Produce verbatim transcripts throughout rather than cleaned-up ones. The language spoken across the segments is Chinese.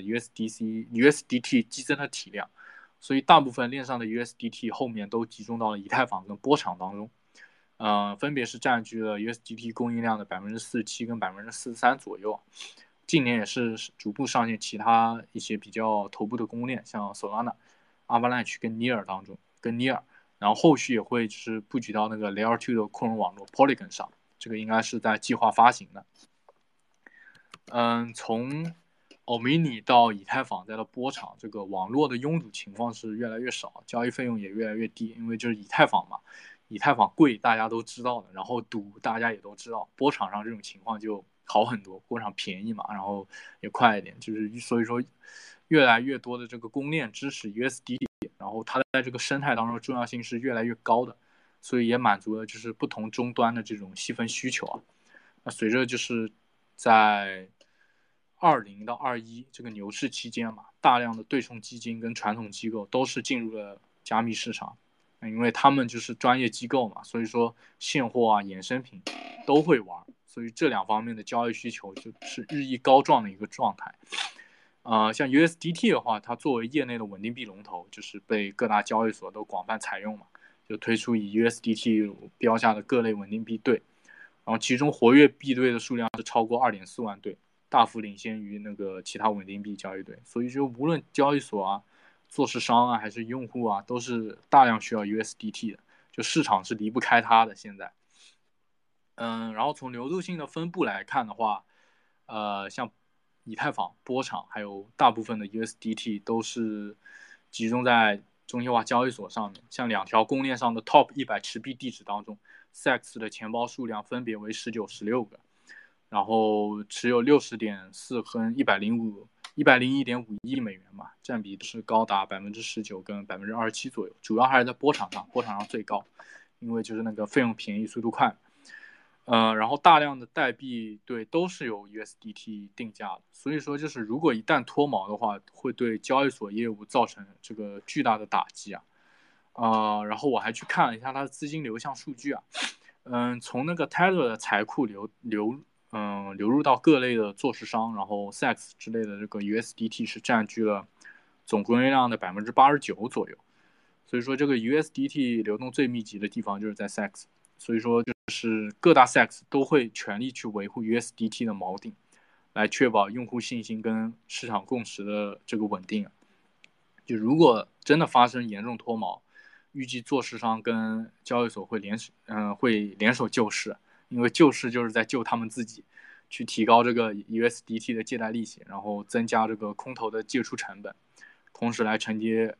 U S D C、U S D T 激增的体量，所以大部分链上的 U S D T 后面都集中到了以太坊跟波场当中，呃，分别是占据了 U S D T 供应量的 百分之四十七 跟 百分之四十三 左右。近年也是逐步上线其他一些比较头部的公链，像 Solana、Avalanche 跟 Near 当中，跟 Near， 然后后续也会就是布局到那个 Layer 二 的扩容网络 Polygon 上，这个应该是在计划发行的。嗯，从欧米尼到以太坊再到波场，这个网络的拥堵情况是越来越少，交易费用也越来越低，因为就是以太坊嘛，以太坊贵大家都知道的，然后堵大家也都知道，波场上这种情况就好很多，波场便宜嘛，然后也快一点，就是所以说越来越多的这个公链支持 U S D T， 然后它在这个生态当中的重要性是越来越高的，所以也满足了就是不同终端的这种细分需求啊。那随着就是在二零到二一这个牛市期间嘛，大量的对冲基金跟传统机构都是进入了加密市场，因为他们就是专业机构嘛，所以说现货啊、衍生品都会玩，所以这两方面的交易需求就是日益高涨的一个状态。呃，像 U S D T 的话，它作为业内的稳定币龙头，就是被各大交易所都广泛采用嘛，就推出以 U S D T 标下的各类稳定币对，然后其中活跃币对的数量是超过 二点四万对，大幅领先于那个其他稳定币交易对，所以就无论交易所啊、做市商啊还是用户啊，都是大量需要 U S D T 的，就市场是离不开它的现在。嗯，然后从流动性的分布来看的话，呃，像以太坊、波场还有大部分的 U S D T 都是集中在中心化交易所上面，像两条公链上的 top 一百 持币地址当中， C E X 的钱包数量分别为 十九、十六 个，然后持有 六十点四 和 一百零五、一百零一点五亿美元嘛，占比是高达 百分之十九 跟 百分之二十七 左右，主要还是在波场上，波场上最高，因为就是那个费用便宜速度快。呃，然后大量的代币对都是由 U S D T 定价的，所以说就是如果一旦脱锚的话，会对交易所业务造成这个巨大的打击啊。呃，然后我还去看了一下它的资金流向数据啊，嗯、呃，从那个 Tether 的财库流流，嗯、呃，流入到各类的做市商，然后 C E X 之类的这个 U S D T 是占据了总供应量的 百分之八十九 左右，所以说这个 U S D T 流动最密集的地方就是在 C E X， 所以说就。就是各大 C E X 都会全力去维护 U S D T 的锚定，来确保用户信心跟市场共识的这个稳定。就如果真的发生严重脱锚，预计做市商跟交易所会联嗯、呃、会联手救市，因为救市就是在救他们自己，去提高这个 U S D T 的借贷利息，然后增加这个空头的借出成本，同时来承接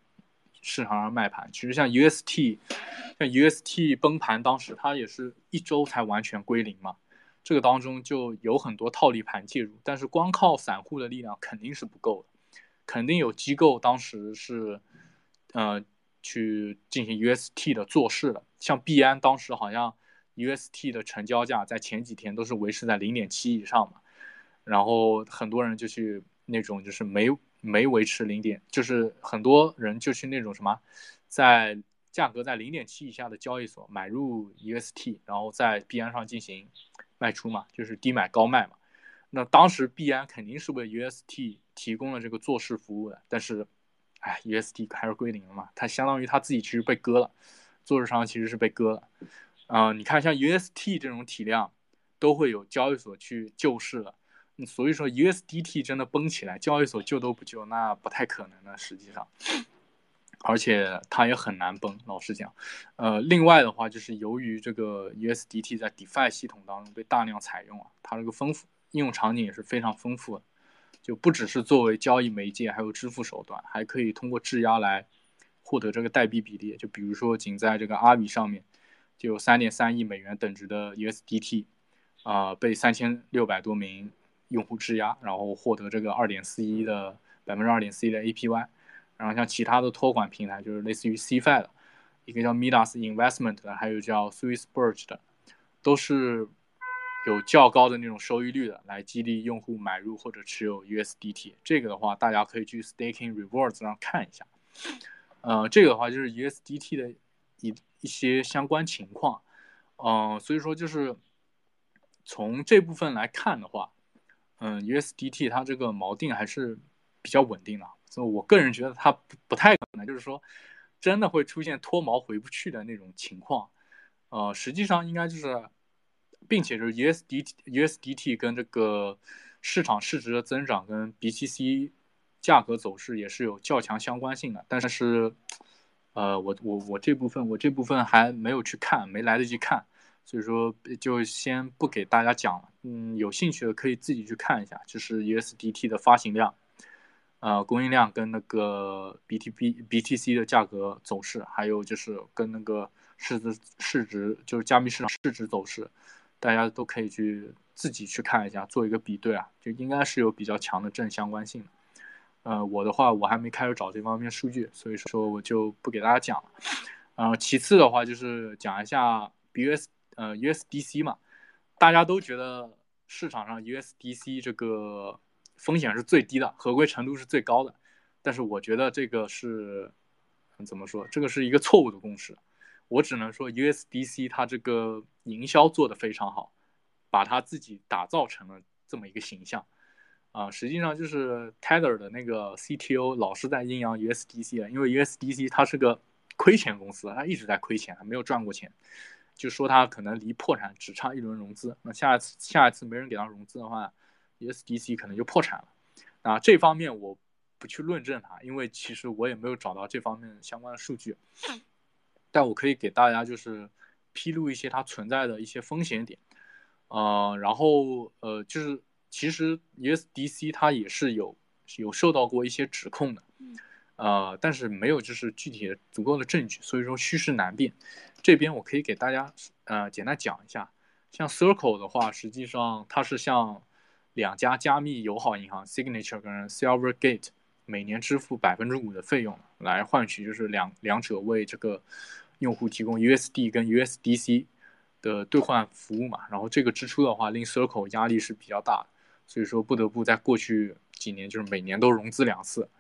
市场上卖盘。其实像 U S T， 像 U S T 崩盘，当时它也是一周才完全归零嘛，这个当中就有很多套利盘介入，但是光靠散户的力量肯定是不够的，肯定有机构当时是呃去进行 U S T 的做市的。像币安当时好像 U S T 的成交价在前几天都是维持在 零点七 以上嘛，然后很多人就去那种就是没没维持零点，就是很多人就去那种什么，在价格在 零点七 以下的交易所买入 U S T， 然后在币安上进行卖出嘛，就是低买高卖嘛。那当时币安肯定是为 U S T 提供了这个做市服务的，但是，哎 ，U S T 还是归零了嘛，它相当于它自己其实被割了，做市商其实是被割了。啊、呃，你看像 U S T 这种体量，都会有交易所去救市了。所以说 U S D T 真的崩起来，交易所救都不救，那不太可能的实际上，而且它也很难崩，老实讲。呃，另外的话就是由于这个 U S D T 在 DeFi 系统当中被大量采用啊，它这个丰富应用场景也是非常丰富的，就不只是作为交易媒介，还有支付手段，还可以通过质押来获得这个代币比例。就比如说仅在这个 Aave 上面就有 三点三亿美元等值的 U S D T 啊、呃，被三千六百多名用户质押，然后获得这个 二点四一 的 百分之二点四一 的 A P Y。 然后像其他的托管平台就是类似于 CeFi 的，一个叫 Midas Investment 的，还有叫 Swiss Burge 的，都是有较高的那种收益率的，来激励用户买入或者持有 U S D T。 这个的话大家可以去 Staking Rewards 上看一下。呃，这个的话就是 U S D T 的一一些相关情况。呃，所以说就是从这部分来看的话，嗯 ，U S D T 它这个锚定还是比较稳定了，所以我个人觉得它 不, 不太可能，就是说真的会出现脱毛回不去的那种情况。呃，实际上应该就是，并且就是 U S D T 跟这个市场市值的增长跟 B T C 价格走势也是有较强相关性的，但是，呃，我我我这部分我这部分还没有去看，没来得及看，所以说就先不给大家讲了。嗯，有兴趣的可以自己去看一下，就是 U S D T 的发行量。呃，供应量跟那个 B T C 的价格走势，还有就是跟那个市值市值，就是加密市场市值走势，大家都可以去自己去看一下，做一个比对啊，就应该是有比较强的正相关性的。呃，我的话我还没开始找这方面数据，所以说我就不给大家讲了。呃，其次的话就是讲一下 B U S 呃 U S D C 嘛，大家都觉得市场上 U S D C 这个风险是最低的，合规程度是最高的，但是我觉得这个是怎么说，这个是一个错误的共识。我只能说 U S D C 它这个营销做得非常好，把它自己打造成了这么一个形象啊、呃，实际上就是 Tether 的那个 C T O 老是在阴阳 U S D C， 因为 U S D C 它是个亏钱公司，它一直在亏钱，还没有赚过钱，就说它可能离破产只差一轮融资，那下一次下一次没人给它融资的话，U S D C 可能就破产了。那这方面我不去论证它，因为其实我也没有找到这方面相关的数据，但我可以给大家就是披露一些它存在的一些风险点。呃，然后呃，就是其实 U S D C 它也是有有受到过一些指控的，呃，但是没有就是具体的足够的证据，所以说虚实难辨。这边我可以给大家呃简单讲一下，像 Circle 的话，实际上它是像两家加密友好银行 Signature 跟 Silvergate 每年支付 百分之五 的费用，来换取就是两两者为这个用户提供 U S D 跟 U S D C 的兑换服务嘛。然后这个支出的话令 Circle 压力是比较大的，所以说不得不在过去几年就是每年都融资两次，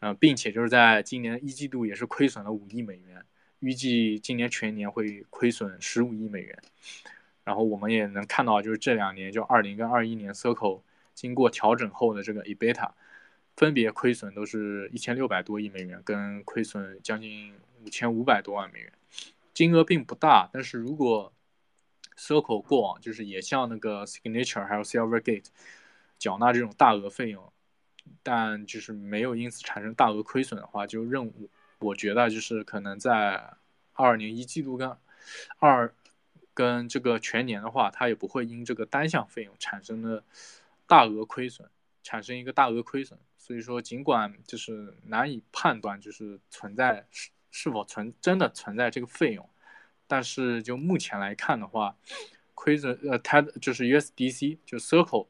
呃，并且就是在今年一季度也是亏损了五亿美元，预计今年全年会亏损十五亿美元。然后我们也能看到，就是这两年，就二零跟二一年 ，Circle 经过调整后的这个 EBITDA， 分别亏损都是一千六百多亿美元，跟亏损将近五千五百多万美元，金额并不大。但是如果 Circle 过往就是也像那个 Signature 还有 Silvergate 缴纳这种大额费用，但就是没有因此产生大额亏损的话，就任务我觉得就是可能在二二年一季度跟二。跟这个全年的话，它也不会因这个单项费用产生的大额亏损，产生一个大额亏损。所以说，尽管就是难以判断，就是存在是否存真的存在这个费用，但是就目前来看的话，亏损呃，它就是 U S D C 就 Circle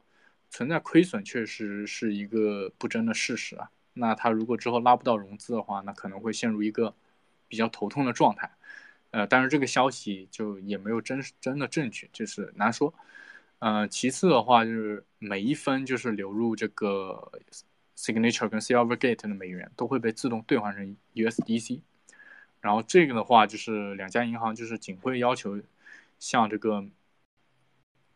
存在亏损，确实是一个不争的事实啊。那它如果之后拉不到融资的话，那可能会陷入一个比较头痛的状态。呃，但是这个消息就也没有真真的证据，就是难说。呃，其次的话就是每一分就是流入这个 Signature 跟 Silvergate 的美元都会被自动兑换成 U S D C， 然后这个的话就是两家银行就是仅会要求向这个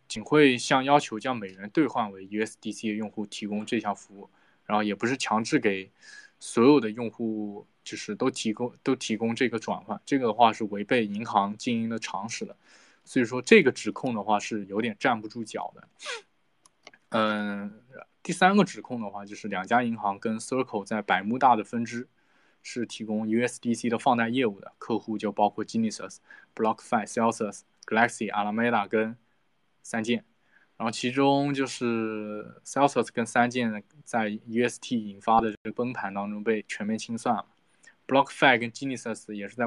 仅会向要求将美元兑换为 U S D C 的用户提供这项服务，然后也不是强制给所有的用户。就是都提供都提供这个转换，这个的话是违背银行经营的常识的，所以说这个指控的话是有点站不住脚的。嗯，第三个指控的话就是两家银行跟 Circle 在百慕大的分支是提供 U S D C 的放贷业务的，客户就包括 Genesis、BlockFi、Celsius、Galaxy、Alameda 跟三箭，然后其中就是 Celsius 跟三箭在 U S T 引发的这个崩盘当中被全面清算了。BlockFi 跟 Genesis 也是在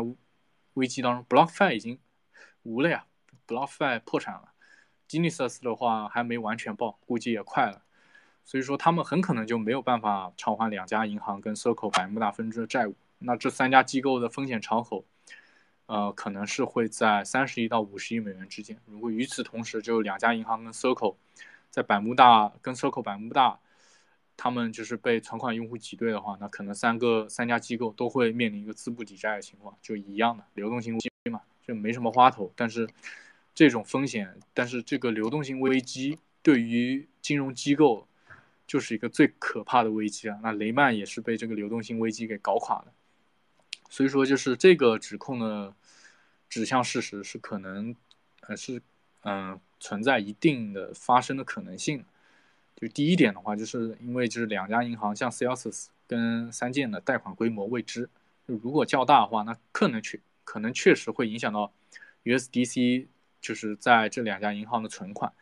危机当中 ，BlockFi 已经无了呀 ，BlockFi 破产了 ，Genesis 的话还没完全爆，估计也快了，所以说他们很可能就没有办法偿还两家银行跟 Circle 百慕大分支的债务。那这三家机构的风险敞口，呃，可能是会在三十亿到五十亿美元之间。如果与此同时，就两家银行跟 Circle 在百慕大跟 Circle 百慕大。他们就是被存款用户挤兑的话，那可能三个三家机构都会面临一个资不抵债的情况，就一样的流动性危机嘛，就没什么花头。但是这种风险，但是这个流动性危机对于金融机构就是一个最可怕的危机啊。那雷曼也是被这个流动性危机给搞垮了。所以说，就是这个指控呢，指向事实是可能，呃是嗯、呃、存在一定的发生的可能性。就第一点的话，就是因为就是两家银行像 Celsius 跟三箭的贷款规模未知，如果较大的话，那可能确可能确实会影响到 U S D C 就是在这两家银行的存款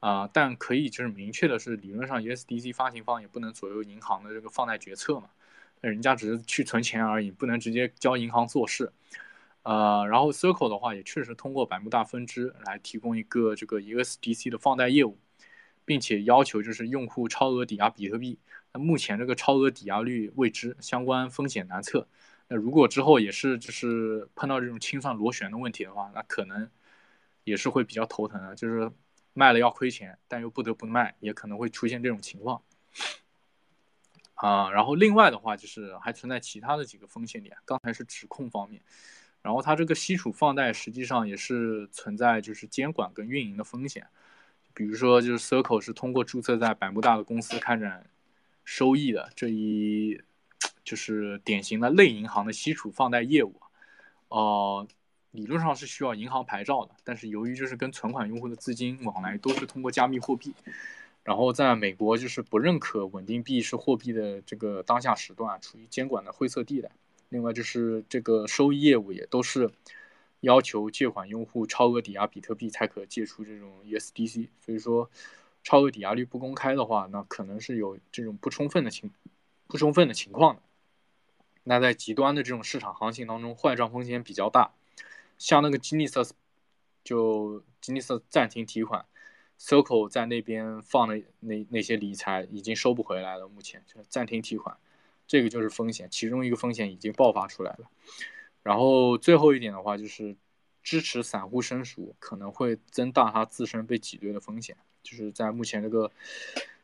啊、呃，但可以就是明确的是，理论上 U S D C 发行方也不能左右银行的这个放贷决策嘛，人家只是去存钱而已，不能直接教银行做事。呃，然后 Circle 的话也确实通过百慕大分支来提供一个这个 U S D C 的放贷业务，并且要求就是用户超额抵押比特币。那目前这个超额抵押率未知，相关风险难测。那如果之后也是就是碰到这种清算螺旋的问题的话，那可能也是会比较头疼的，就是卖了要亏钱，但又不得不卖，也可能会出现这种情况。啊，然后另外的话就是还存在其他的几个风险点，刚才是指控方面，然后它这个吸储放贷实际上也是存在就是监管跟运营的风险，比如说就是 Circle 是通过注册在百慕大的公司开展收益的这一就是典型的类银行的吸储放贷业务，呃，理论上是需要银行牌照的，但是由于就是跟存款用户的资金往来都是通过加密货币。然后在美国就是不认可稳定币是货币的这个当下时段，处于监管的灰色地带。另外就是这个收益业务也都是要求借款用户超额抵押比特币才可借出这种 U S D C， 所以说超额抵押率不公开的话，那可能是有这种不充分的情不充分的情况的。那在极端的这种市场行情当中，坏账风险比较大，像那个 Genesis 就 Genesis 暂停提款。Circle 在那边放的那那些理财已经收不回来了，目前就暂停提款，这个就是风险，其中一个风险已经爆发出来了。然后最后一点的话就是支持散户申赎，可能会增大它自身被挤兑的风险。就是在目前这个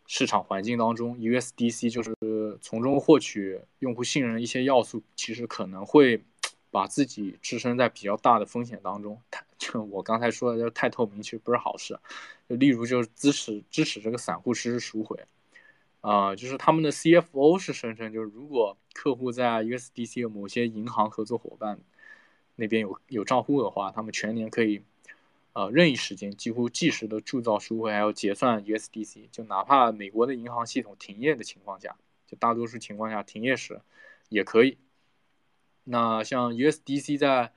市场环境当中 ，U S D C 就是从中获取用户信任的一些要素，其实可能会把自己置身在比较大的风险当中。就我刚才说的，就太透明其实不是好事。就例如就是支持支持这个散户实施赎回，啊、呃，就是他们的 C F O 是声称，就是如果客户在 U S D C 某些银行合作伙伴那边有有账户的话，他们全年可以呃任意时间几乎即时的铸造赎回，还有结算 U S D C。就哪怕美国的银行系统停业的情况下，就大多数情况下停业时也可以。那像 U S D C 在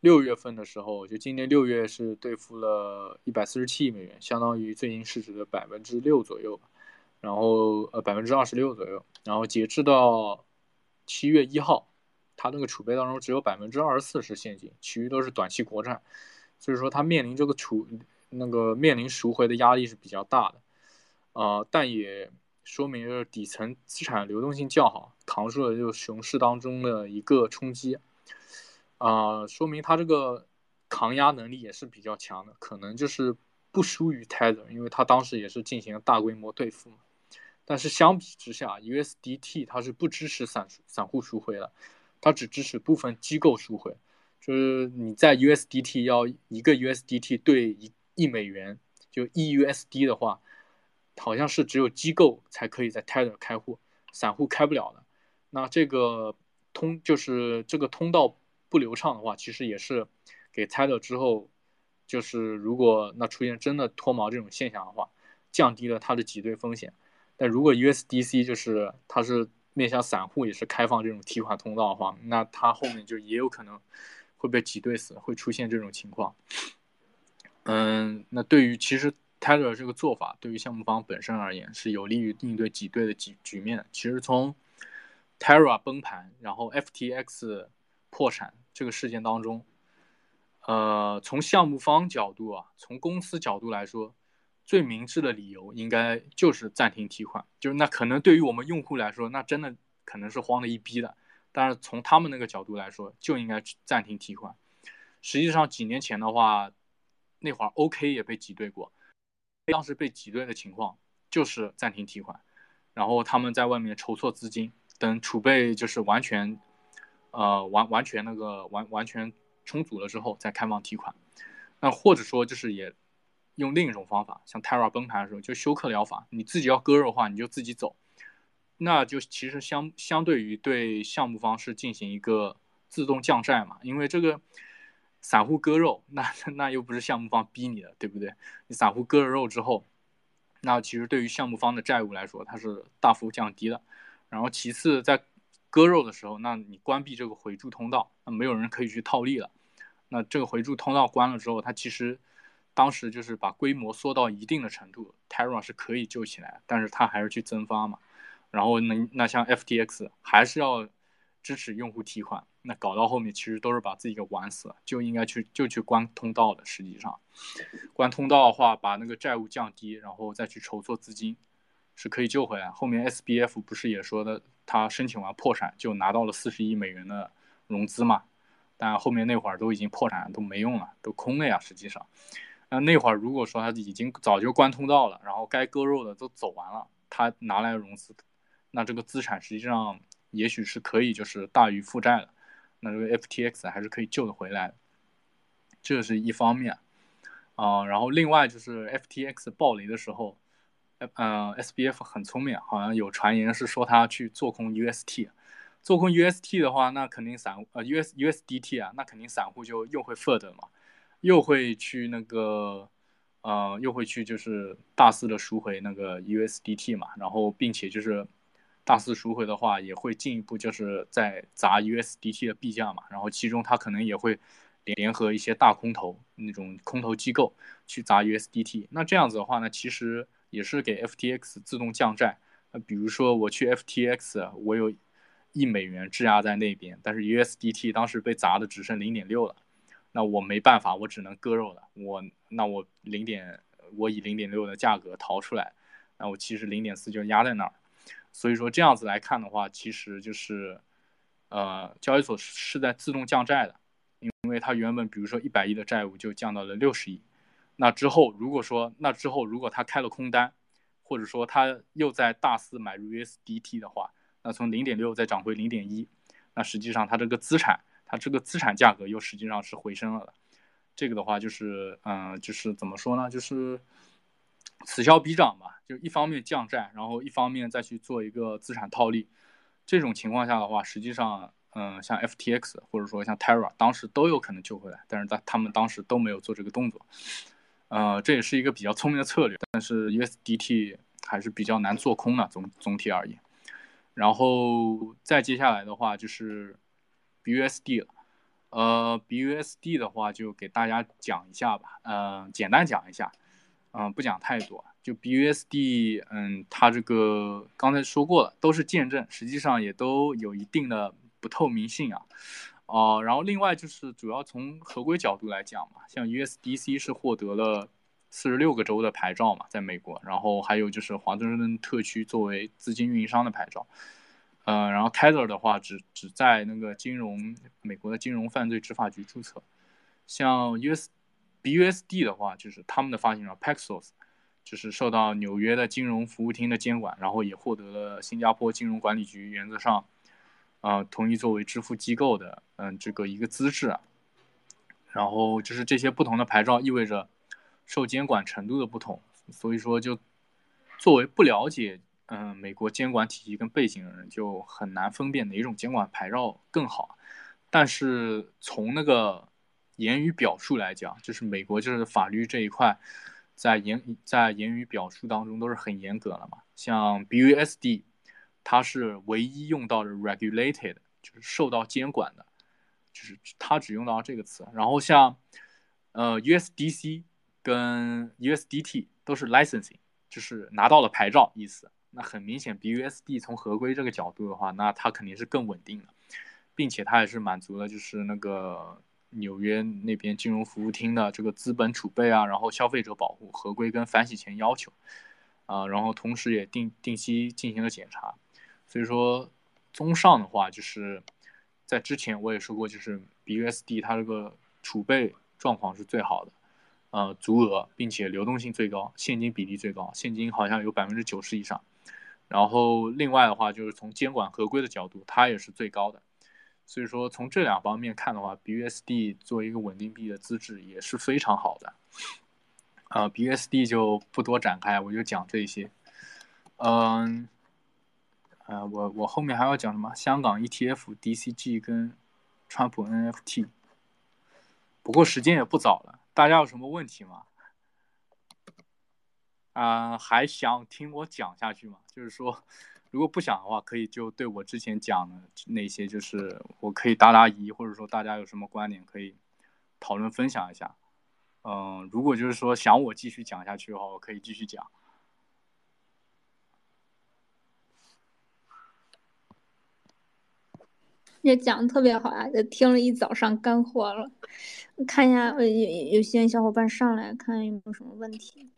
六月份的时候，就今年六月是兑付了一百四十七亿美元，相当于最新市值的 百分之六 左右，然后呃 百分之二十六 左右，然后截至到七月一号，它那个储备当中只有 百分之二十四 是现金，其余都是短期国债，所以说它面临这个储那个面临赎回的压力是比较大的，呃，但也说明就是底层资产流动性较好，扛住了就是熊市当中的一个冲击。啊、呃，说明它这个抗压能力也是比较强的，可能就是不输于 Tether， 因为它当时也是进行了大规模兑付嘛。但是相比之下 ，U S D T 它是不支持散散户赎回的，它只支持部分机构赎回。就是你在 U S D T 要一个 U S D T 兑一一美元，就一 U S D 的话，好像是只有机构才可以在 Tether 开户，散户开不了的。那这个通就是这个通道不流畅的话，其实也是给 Tether 之后，就是如果那出现真的脱毛这种现象的话，降低了它的挤兑风险。但如果 U S D C 就是它是面向散户也是开放这种提款通道的话，那它后面就也有可能会被挤兑死，会出现这种情况。嗯，那对于其实 Tether 这个做法，对于项目方本身而言是有利于应对挤兑的局局面。其实从 Terra 崩盘，然后 F T X。破产这个事件当中，呃，从项目方角度啊，从公司角度来说，最明智的理由应该就是暂停提款。就是那可能对于我们用户来说，那真的可能是慌的一逼的。但是从他们那个角度来说，就应该暂停提款。实际上几年前的话，那会儿 OK 也被挤兑过，当时被挤兑的情况就是暂停提款，然后他们在外面筹措资金，等储备就是完全。呃，完完全那个完完全充足了之后再开放提款，那或者说就是也用另一种方法，像 Terra 崩盘的时候就休克疗法，你自己要割肉的话你就自己走，那就其实相相对于对项目方是进行一个自动降债嘛，因为这个散户割肉，那那又不是项目方逼你的，对不对？你散户割了肉之后，那其实对于项目方的债务来说，它是大幅降低的。然后其次，在割肉的时候，那你关闭这个回注通道，那没有人可以去套利了。那这个回注通道关了之后，它其实当时就是把规模缩到一定的程度 ，Terra 是可以救起来，但是它还是去增发嘛。然后那那像 F T X 还是要支持用户提款，那搞到后面其实都是把自己给玩死了，就应该去就去关通道的。实际上关通道的话，把那个债务降低，然后再去筹措资金是可以救回来。后面 S B F 不是也说的他申请完破产就拿到了四十亿美元的融资嘛，但后面那会儿都已经破产都没用了，都空了呀。实际上那那会儿如果说他已经早就关通道了，然后该割肉的都走完了，他拿来融资，那这个资产实际上也许是可以就是大于负债的，那这个 F T X 还是可以救得回来的，这是一方面啊、呃。然后另外就是 F T X 暴雷的时候，呃 S B F 很聪明，好像有传言是说他去做空 U S T， 做空 U S T 的话，那肯定散户呃 US USDT 啊，那肯定散户就又会 F U D 嘛，又会去那个呃又会去就是大肆的赎回那个 U S D T 嘛，然后并且就是。大肆赎回的话，也会进一步就是在砸 U S D T 的币价嘛，然后其中它可能也会联合一些大空头那种空头机构去砸 U S D T。那这样子的话呢，其实也是给 F T X 自动降债。那比如说我去 F T X， 我有一美元质押在那边，但是 U S D T 当时被砸的只剩 零点六 了，那我没办法，我只能割肉了。我那我零点我以 零点六 的价格逃出来，那我其实 零点四 就压在那儿。所以说这样子来看的话，其实就是，呃，交易所是在自动降债的，因为它原本比如说一百亿的债务就降到了六十亿，那之后如果说那之后如果它开了空单，或者说它又在大肆买入 U S D T 的话，那从零点六再涨回零点一，那实际上它这个资产，它这个资产价格又实际上是回升了的。这个的话就是，嗯、呃，就是怎么说呢，就是。此消彼长吧，就一方面降债，然后一方面再去做一个资产套利。这种情况下的话，实际上，嗯、呃，像 F T X 或者说像 Terra 当时都有可能救回来，但是他们当时都没有做这个动作。呃，这也是一个比较聪明的策略，但是 U S D T 还是比较难做空的，总总体而言。然后再接下来的话就是 B U S D 了。呃 ，B U S D 的话就给大家讲一下吧，呃，简单讲一下。嗯，不讲太多，就 B U S D， 嗯，它这个刚才说过了，都是见证，实际上也都有一定的不透明性啊，哦、呃，然后另外就是主要从合规角度来讲嘛，像 U S D C 是获得了四十六个州的牌照嘛，在美国，然后还有就是华盛顿特区作为资金运营商的牌照，呃，然后 Tether 的话只只在那个金融美国的金融犯罪执法局注册，像 U S。B U S D 的话，就是他们的发行商 Paxos， 就是受到纽约的金融服务厅的监管，然后也获得了新加坡金融管理局原则上，呃，同意作为支付机构的，嗯、呃，这个一个资质、啊。然后就是这些不同的牌照意味着受监管程度的不同，所以说就作为不了解嗯、呃、美国监管体系跟背景的人，就很难分辨哪种监管牌照更好。但是从那个。言语表述来讲，就是美国就是法律这一块，在言在言语表述当中都是很严格了嘛。像 B U S D， 它是唯一用到的 regulated， 就是受到监管的，就是它只用到这个词。然后像呃 U S D C 跟 U S D T 都是 licensing， 就是拿到了牌照意思。那很明显 ，B U S D 从合规这个角度的话，那它肯定是更稳定的，并且它也是满足了就是那个。纽约那边金融服务厅的这个资本储备啊，然后消费者保护合规跟反洗钱要求，啊、呃，然后同时也定定期进行了检查，所以说综上的话，就是在之前我也说过，就是 B U S D 它这个储备状况是最好的，呃，足额，并且流动性最高，现金比例最高，现金好像有百分之九十以上，然后另外的话就是从监管合规的角度，它也是最高的。所以说，从这两方面看的话 ，B U S D 作为一个稳定币的资质也是非常好的。啊 ，B U S D 就不多展开，我就讲这些。嗯，呃，我我后面还要讲什么？香港 E T F、D C G 跟川普 N F T。不过时间也不早了，大家有什么问题吗？啊、呃，还想听我讲下去吗？就是说，如果不想的话，可以就对我之前讲的那些，就是我可以答答疑，或者说大家有什么观点可以讨论分享一下。嗯、呃，如果就是说想我继续讲下去的话，我可以继续讲。也讲的特别好啊，听了一早上干货了。看一下，有有些小伙伴上来看有没有什么问题。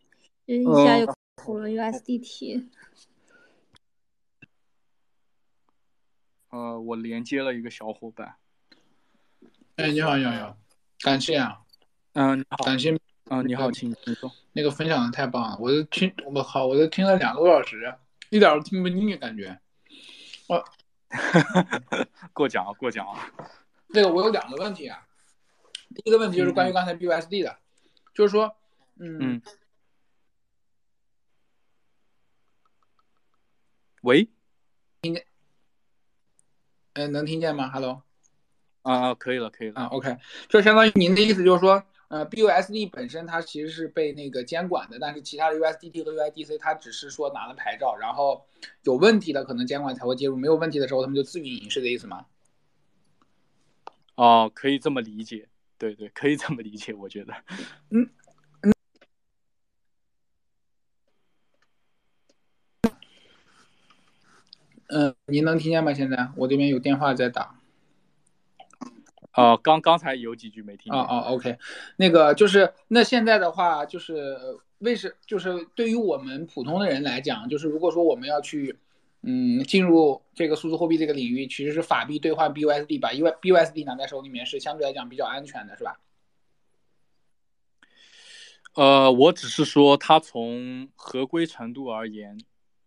就一下又吐了 U S D T。呃，我连接了一个小伙伴。哎，你好，你好，你好，感谢啊。嗯，感谢。嗯，你好，请请说。那个分享的太棒了，我都听，我靠，我都听了两个多小时，一点都听不进去，感觉。我。过奖啊，过奖啊！这个我有两个问题啊，第一个问题就是关于刚才 B U S D 的，嗯、就是说，嗯，嗯喂，听见？嗯、呃，能听见吗 ？Hello， 啊，可以了，可以了啊 ，OK， 就相当于您的意思就是说，呃 ，B U S D 本身它其实是被那个监管的，但是其他的 U S D T 和 U S D C 它只是说拿了牌照，然后。有问题的可能监管才会介入，没有问题的时候他们就自运营，是这意思吗？哦，可以这么理解，对对，可以这么理解，我觉得。嗯，嗯呃、您能听见吗？现在我这边有电话在打。哦、呃，刚刚才有几句没听见。哦哦 ，OK， 那个就是那现在的话就是。为什就是对于我们普通的人来讲，就是如果说我们要去，嗯，进入这个数字货币这个领域，其实是法币兑换 B U S D， 把 B U S D 拿在手里面是相对来讲比较安全的，是吧？呃，我只是说它从合规程度而言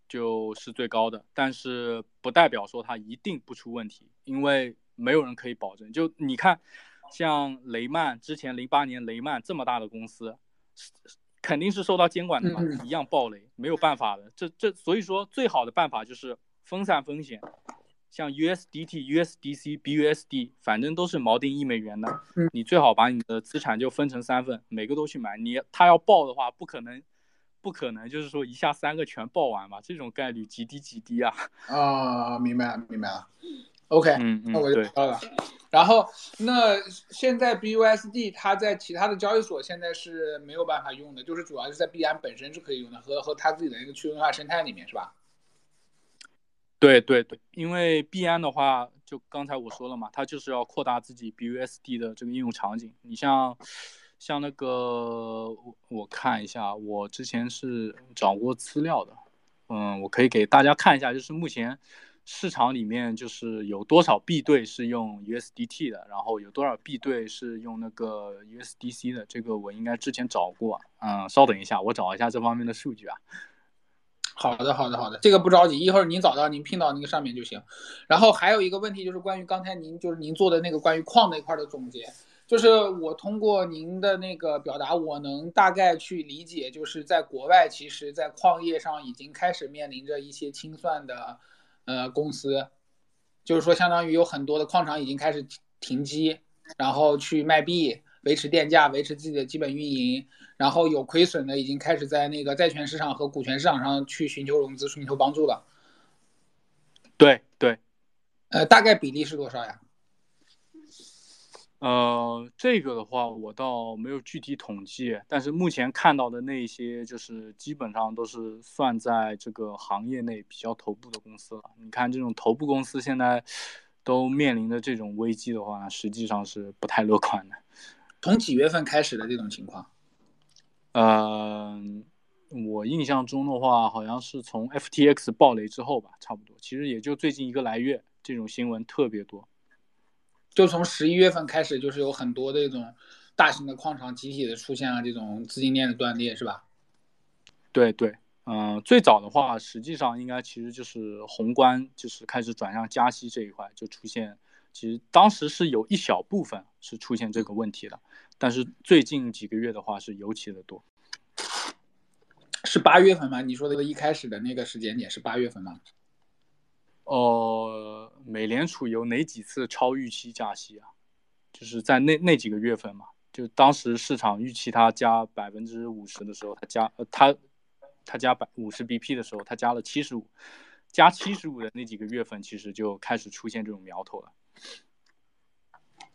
就是最高的，但是不代表说它一定不出问题，因为没有人可以保证。就你看，像雷曼之前零八年雷曼这么大的公司。肯定是受到监管的嘛，一样暴雷，没有办法的。这这所以说，最好的办法就是分散风险，像 U S D T、U S D C、B U S D， 反正都是锚定一美元的，你最好把你的资产就分成三份，每个都去买。你他要爆的话，不可能，不可能就是说一下三个全爆完嘛，这种概率极低极低啊。啊、哦，明白了，明白了。OK， 嗯嗯那我就知道了。然后，那现在 B U S D 它在其他的交易所现在是没有办法用的，就是主要是在币安本身是可以用的，和和它自己的一个去中心化生态里面，是吧？对对对，因为币安的话，就刚才我说了嘛，它就是要扩大自己 B U S D 的这个应用场景。你像像那个，我看一下，我之前是找过资料的，嗯，我可以给大家看一下，就是目前。市场里面就是有多少币对是用 U S D T 的，然后有多少币对是用那个 U S D C 的，这个我应该之前找过、啊、嗯，稍等一下，我找一下这方面的数据啊。好的，好的，好的，这个不着急，一会儿您找到您拼到那个上面就行。然后还有一个问题就是关于刚才您就是您做的那个关于矿那块的总结，就是我通过您的那个表达，我能大概去理解，就是在国外其实在矿业上已经开始面临着一些清算的。呃，公司就是说，相当于有很多的矿场已经开始停机，然后去卖币，维持电价，维持自己的基本运营。然后有亏损的已经开始在那个债券市场和股权市场上去寻求融资、寻求帮助了。对对，呃，大概比例是多少呀？呃，这个的话我倒没有具体统计，但是目前看到的那些就是基本上都是算在这个行业内比较头部的公司了。你看这种头部公司现在都面临的这种危机的话，实际上是不太乐观的。从几月份开始的这种情况？呃，我印象中的话，好像是从 F T X 暴雷之后吧，差不多。其实也就最近一个来月，这种新闻特别多。就从十一月份开始，就是有很多这种大型的矿场集体的出现了这种资金链的断裂，是吧？对对，嗯、呃，最早的话，实际上应该其实就是宏观就是开始转向加息这一块，就出现，其实当时是有一小部分是出现这个问题的，但是最近几个月的话是尤其的多。是八月份吗？你说的一开始的那个时间点是八月份吗？呃，美联储有哪几次超预期加息啊？就是在那那几个月份嘛，就当时市场预期它加百分之五十的时候，它加呃它它加百五十 B P 的时候，它加了七十五，加七十五的那几个月份，其实就开始出现这种苗头了。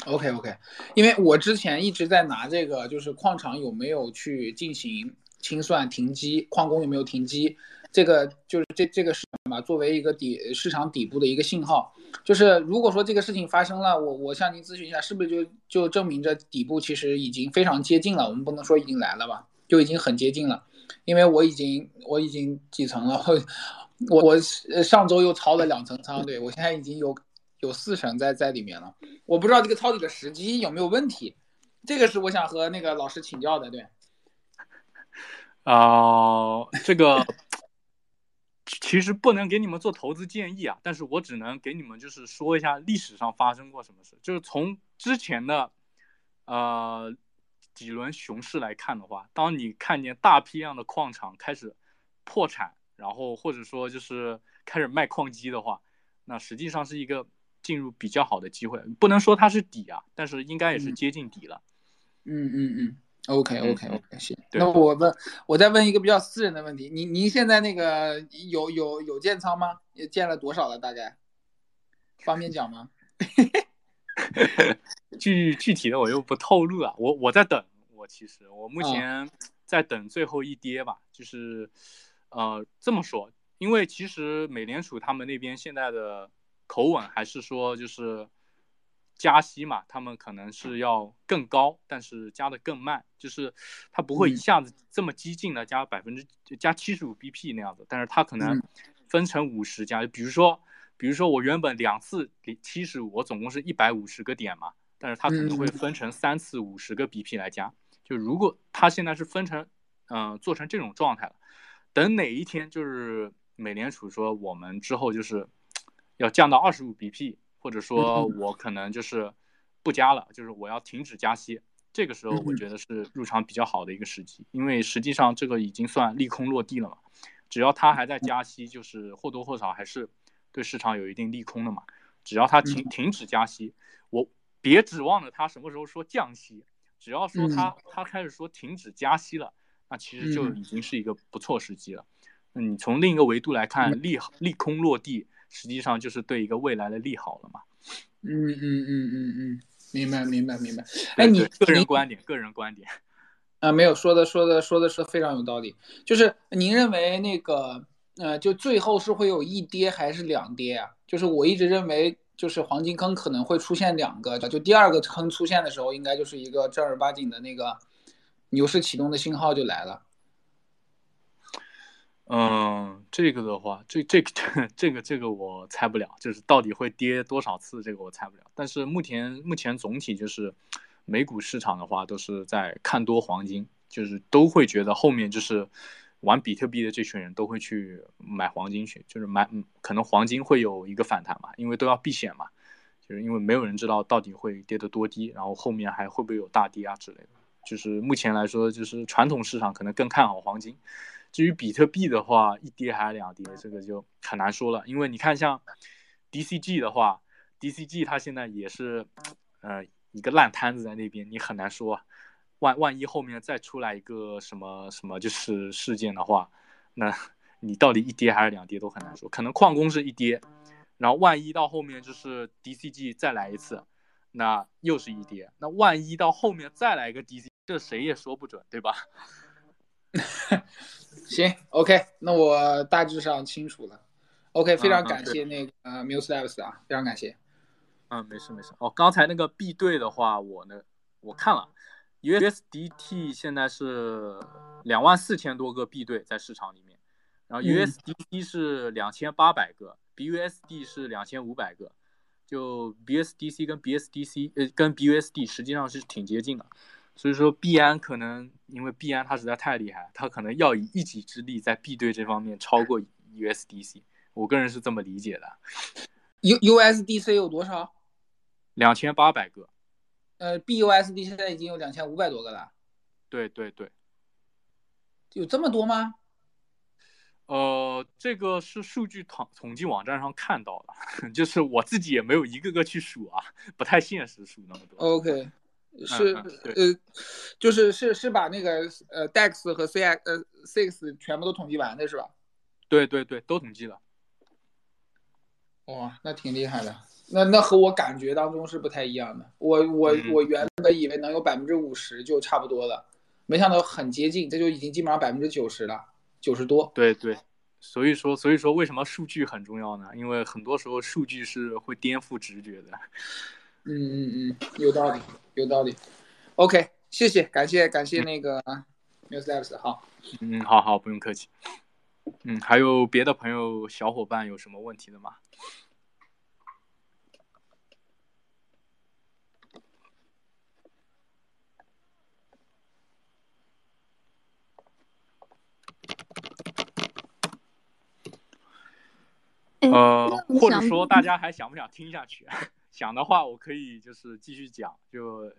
OK OK， 因为我之前一直在拿这个，就是矿场有没有去进行清算停机，矿工有没有停机，这个就是这这个事嘛，作为一个底市场底部的一个信号，就是如果说这个事情发生了，我我向您咨询一下，是不是就就证明着底部其实已经非常接近了？我们不能说已经来了吧，就已经很接近了，因为我已经我已经几层了，我我上周又操了两层仓，对我现在已经有有四成在在里面了，我不知道这个抄底的时机有没有问题，这个是我想和那个老师请教的，对。啊、呃，这个其实不能给你们做投资建议啊，但是我只能给你们就是说一下历史上发生过什么事。就是从之前的呃几轮熊市来看的话，当你看见大批量的矿场开始破产，然后或者说就是开始卖矿机的话，那实际上是一个进入比较好的机会，不能说它是底啊，但是应该也是接近底了。嗯嗯嗯。嗯嗯OK OK OK， 行，那我问，我再问一个比较私人的问题，您您现在那个有有有建仓吗？也建了多少了？大概方便讲吗？具具体的我又不透露啊，我我在等，我其实我目前在等最后一跌吧，哦、就是呃这么说，因为其实美联储他们那边现在的口吻还是说就是。加息嘛，他们可能是要更高，但是加的更慢，就是他不会一下子这么激进的加百分之加七十五 B P 那样子，但是他可能分成五十加，比如说，比如说我原本两次给七十五，我总共是一百五十个点嘛，但是他可能会分成三次五十个 B P 来加，就如果他现在是分成，嗯、呃，做成这种状态了，等哪一天就是美联储说我们之后就是要降到二十五 B P。或者说我可能就是不加了，就是我要停止加息，这个时候我觉得是入场比较好的一个时机，因为实际上这个已经算利空落地了嘛，只要它还在加息，就是或多或少还是对市场有一定利空的嘛，只要它停停止加息，我别指望着它什么时候说降息，只要说它它开始说停止加息了，那其实就已经是一个不错时机了。那你从另一个维度来看，利利空落地实际上就是对一个未来的利好了嘛。嗯嗯嗯嗯嗯，明白明白明白。哎，你个人观点，个人观点。啊、呃，没有说的说的说的是非常有道理。就是您认为那个呃，就最后是会有一跌还是两跌啊？就是我一直认为，就是黄金坑可能会出现两个，就第二个坑出现的时候，应该就是一个正儿八经的那个牛市启动的信号就来了。嗯，这个的话，这这个这个这个我猜不了，就是到底会跌多少次，这个我猜不了。但是目前目前总体就是美股市场的话，都是在看多黄金，就是都会觉得后面就是玩比特币的这群人都会去买黄金去，就是买可能黄金会有一个反弹嘛，因为都要避险嘛，就是因为没有人知道到底会跌得多低，然后后面还会不会有大跌啊之类的。就是目前来说，就是传统市场可能更看好黄金。至于比特币的话，一跌还是两跌，这个就很难说了。因为你看，像 D C G 的话 ，D C G 它现在也是，呃，一个烂摊子在那边，你很难说。万万一后面再出来一个什么什么就是事件的话，那你到底一跌还是两跌都很难说。可能矿工是一跌，然后万一到后面就是 D C G 再来一次，那又是一跌。那万一到后面再来一个 D C G， 这谁也说不准，对吧？行 ，OK， 那我大致上清楚了。OK， 非常感谢那个、嗯嗯、呃 ，Muse Labs 啊，非常感谢。嗯，没事没事。哦，刚才那个 B 对的话，我呢，我看了 U S D T 现在是两万四千多个 B 对在市场里面，然后 U S D C 是两千八百个、嗯、，B U S D 是两千五百个，就 B U S D C 跟 B S D C 呃跟 B U S D 实际上是挺接近的。所以说币安可能因为币安它实在太厉害，它可能要以一己之力在币对这方面超过 U S D C， 我个人是这么理解的。U S D C 有多少？两千八百个。呃 ，B U S D 现在已经有两千五百多个了。对对对。有这么多吗？呃，这个是数据统统计网站上看到的，就是我自己也没有一个个去数啊，不太现实数那么多。OK， 是、嗯嗯、呃，就是是是把那个呃 D E X 和 C E X 呃 C E X 全部都统计完的是吧？对对对，都统计了。哇、哦，那挺厉害的，那那和我感觉当中是不太一样的。我我我原本以为能有百分之五十就差不多了，没想到很接近，这就已经基本上百分之九十了。九十多，对对，所以说所以说为什么数据很重要呢？因为很多时候数据是会颠覆直觉的。嗯嗯嗯，有道理有道理。OK， 谢谢，感谢感谢那个 News Labs， 好。嗯，好好，不用客气。嗯，还有别的朋友小伙伴有什么问题的吗？呃，或者说大家还想不想听下去？想的话，我可以就是继续讲。就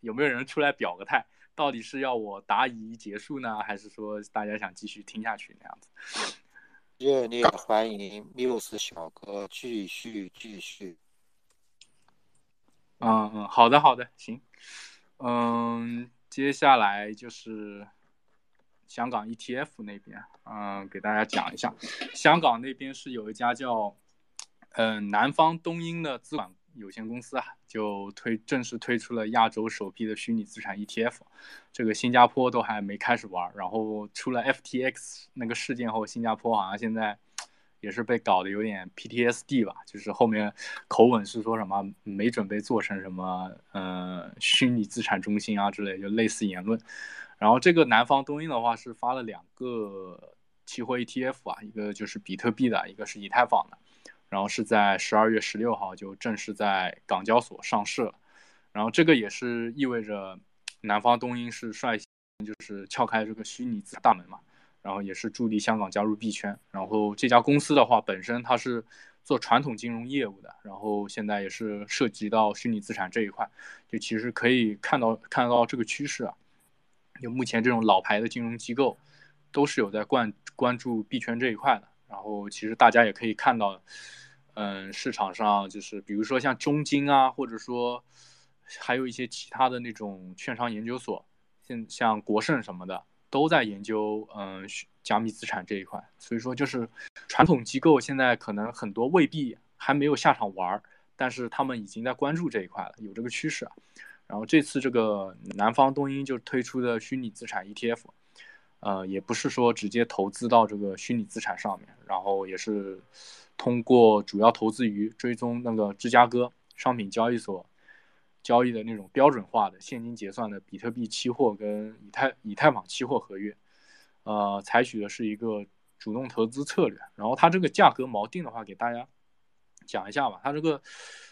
有没有人出来表个态？到底是要我答疑结束呢，还是说大家想继续听下去那样子？热烈欢迎Muse小哥继续继续。嗯嗯，好的好的，行。嗯，接下来就是。香港 E T F 那边，嗯，给大家讲一下，香港那边是有一家叫，嗯、呃，南方东英的资管有限公司啊，就推正式推出了亚洲首批的虚拟资产 E T F， 这个新加坡都还没开始玩，然后出了 F T X 那个事件后，新加坡好像现在也是被搞得有点 P T S D 吧，就是后面口吻是说什么没准备做成什么，呃，虚拟资产中心啊之类，就类似言论。然后这个南方东英的话是发了两个期货 E T F 啊，一个就是比特币的，一个是以太坊的，然后是在十二月十六号就正式在港交所上市了。然后这个也是意味着南方东英是率先就是撬开这个虚拟资产大门嘛，然后也是助力香港加入币圈。然后这家公司的话本身它是做传统金融业务的，然后现在也是涉及到虚拟资产这一块，就其实可以看到看到这个趋势啊。就目前这种老牌的金融机构都是有在关关注币圈这一块的，然后其实大家也可以看到，嗯，市场上就是比如说像中金啊，或者说还有一些其他的那种券商研究所，像像国盛什么的都在研究嗯加密资产这一块。所以说就是传统机构现在可能很多未必还没有下场玩，但是他们已经在关注这一块了，有这个趋势啊。然后这次这个南方东英就推出的虚拟资产 E T F， 呃，也不是说直接投资到这个虚拟资产上面，然后也是通过主要投资于追踪那个芝加哥商品交易所交易的那种标准化的现金结算的比特币期货跟以太以太坊期货合约，呃，采取的是一个主动投资策略。然后它这个价格锚定的话，给大家讲一下吧，它这个。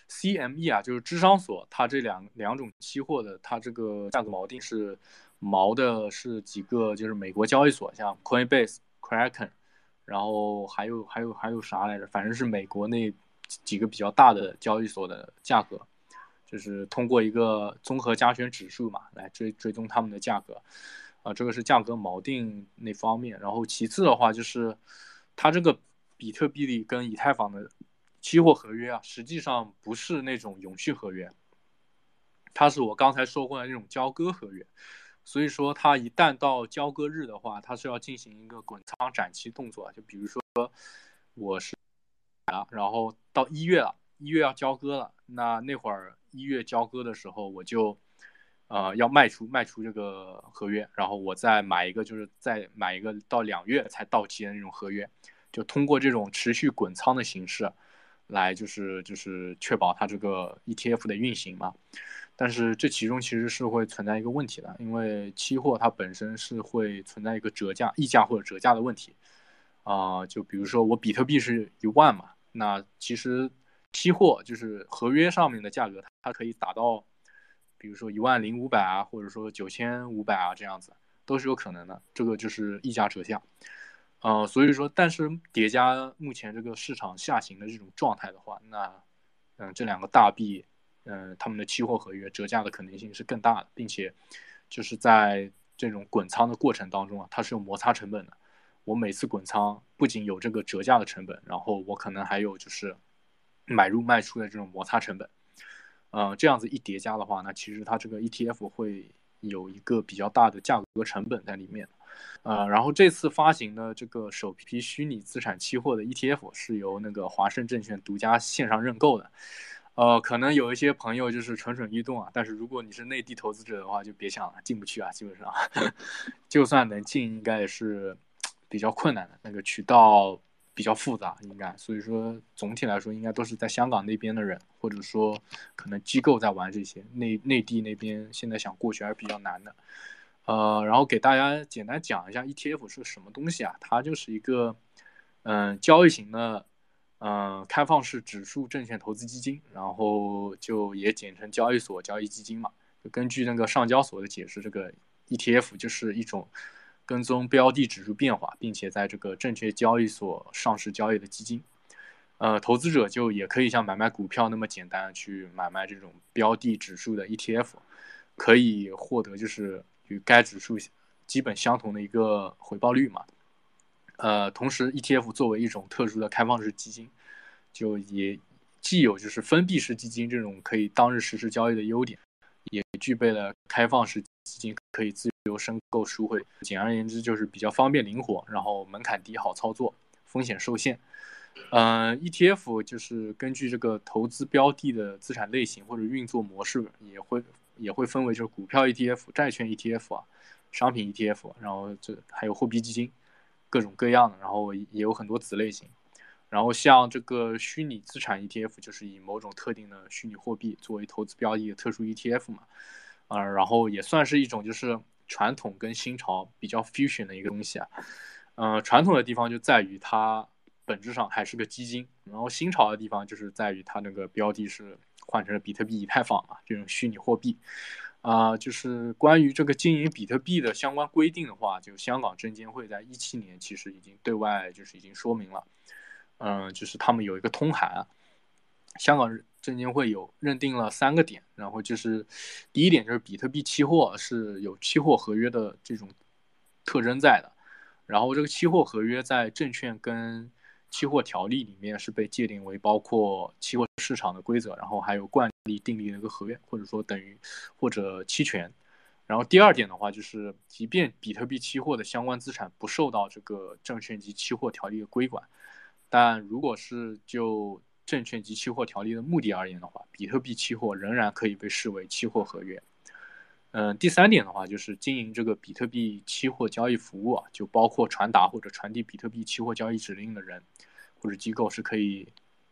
C M E 啊，就是芝商所，它这两两种期货的，它这个价格锚定是锚的是几个，就是美国交易所，像 Coinbase、Kraken， 然后还有还有还有啥来着？反正是美国那几个比较大的交易所的价格，就是通过一个综合加权指数嘛，来追追踪他们的价格。啊、呃，这个是价格锚定那方面。然后其次的话，就是它这个比特币跟以太坊的。期货合约啊，实际上不是那种永续合约，它是我刚才说过的那种交割合约，所以说它一旦到交割日的话，它是要进行一个滚仓展期动作。就比如说我是啊，然后到一月了，一月要交割了，那那会儿一月交割的时候，我就呃要卖出卖出这个合约，然后我再买一个，就是再买一个到两月才到期的那种合约，就通过这种持续滚仓的形式。来就是就是确保它这个 E T F 的运行嘛，但是这其中其实是会存在一个问题的，因为期货它本身是会存在一个折价、溢价或者折价的问题啊、呃，就比如说我比特币是一万嘛，那其实期货就是合约上面的价格，它可以打到比如说一万零五百啊，或者说九千五百啊这样子都是有可能的，这个就是溢价折价。呃，所以说，但是叠加目前这个市场下行的这种状态的话，那，嗯、呃，这两个大币，嗯、呃，他们的期货合约折价的可能性是更大的，并且，就是在这种滚仓的过程当中啊，它是有摩擦成本的。我每次滚仓不仅有这个折价的成本，然后我可能还有就是买入卖出的这种摩擦成本，呃，这样子一叠加的话，那其实它这个 E T F 会有一个比较大的价格成本在里面。呃，然后这次发行的这个首批虚拟资产期货的 E T F 是由那个华盛证券独家线上认购的。呃，可能有一些朋友就是蠢蠢欲动啊，但是如果你是内地投资者的话，就别想了，进不去啊，基本上，就算能进，应该也是比较困难的，那个渠道比较复杂，应该，所以说总体来说，应该都是在香港那边的人，或者说可能机构在玩这些，内内地那边现在想过去还是比较难的。呃，然后给大家简单讲一下 E T F 是什么东西啊？它就是一个，嗯、呃，交易型的。嗯、呃，开放式指数证券投资基金，然后就也简称交易所、交易基金嘛。就根据那个上交所的解释，这个 E T F 就是一种跟踪标的指数变化，并且在这个证券交易所上市交易的基金。呃，投资者就也可以像买卖股票那么简单去买卖这种标的指数的 E T F， 可以获得就是与该指数基本相同的一个回报率嘛。呃，同时 E T F 作为一种特殊的开放式基金，就也既有就是封闭式基金这种可以当日实时交易的优点，也具备了开放式基金可以自由申购赎回。简而言之，就是比较方便灵活，然后门槛低，好操作，风险受限。呃 ，E T F 就是根据这个投资标的的资产类型或者运作模式，也会也会分为就是股票 E T F、债券 E T F 啊、商品 E T F， 然后这还有货币基金。各种各样的，然后也有很多子类型，然后像这个虚拟资产 E T F 就是以某种特定的虚拟货币作为投资标的的特殊 E T F 嘛，呃，然后也算是一种就是传统跟新潮比较 fusion 的一个东西啊，呃，传统的地方就在于它本质上还是个基金，然后新潮的地方就是在于它那个标的是换成了比特币、以太坊嘛这种虚拟货币。啊、呃，就是关于这个经营比特币的相关规定的话，就香港证监会在一七年其实已经对外就是已经说明了，嗯、呃，就是他们有一个通函、啊，香港证监会有认定了三个点，然后就是第一点就是比特币期货是有期货合约的这种特征在的，然后这个期货合约在证券跟期货条例里面是被界定为包括期货市场的规则，然后还有惯例订立的一个合约，或者说等于或者期权。然后第二点的话，就是即便比特币期货的相关资产不受到这个证券及期货条例的规管，但如果是就证券及期货条例的目的而言的话，比特币期货仍然可以被视为期货合约。嗯，第三点的话，就是经营这个比特币期货交易服务啊，就包括传达或者传递比特币期货交易指令的人或者机构是可以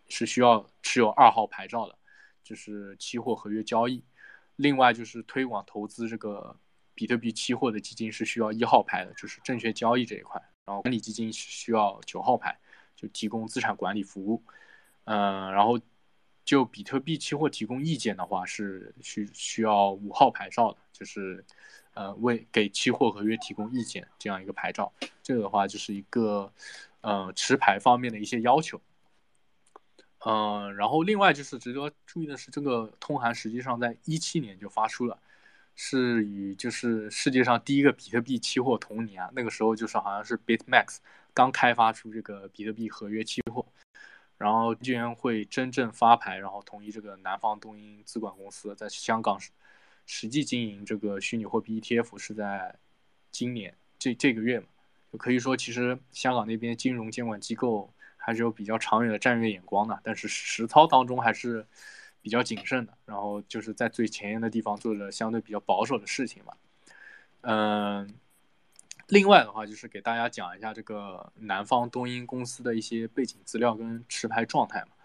是需要持有二号牌照的，就是期货合约交易。另外就是推广投资这个比特币期货的基金是需要一号牌的，就是证券交易这一块，然后管理基金是需要九号牌，就提供资产管理服务。嗯，然后就比特币期货提供意见的话是需需要五号牌照的，就是呃为给期货合约提供意见这样一个牌照。这个的话就是一个呃持牌方面的一些要求。嗯、呃，然后另外就是值得注意的是，这个通函实际上在一七年就发出了，是与就是世界上第一个比特币期货同年啊，那个时候就是好像是 BitMEX 刚开发出这个比特币合约期货。然后证监会真正发牌，然后同意这个南方东英资管公司在香港实际经营这个虚拟货币 E T F 是在今年这这个月嘛，就可以说其实香港那边金融监管机构还是有比较长远的战略眼光的，但是实操当中还是比较谨慎的，然后就是在最前沿的地方做着相对比较保守的事情嘛。嗯。另外的话，就是给大家讲一下这个南方东英公司的一些背景资料跟持牌状态嘛。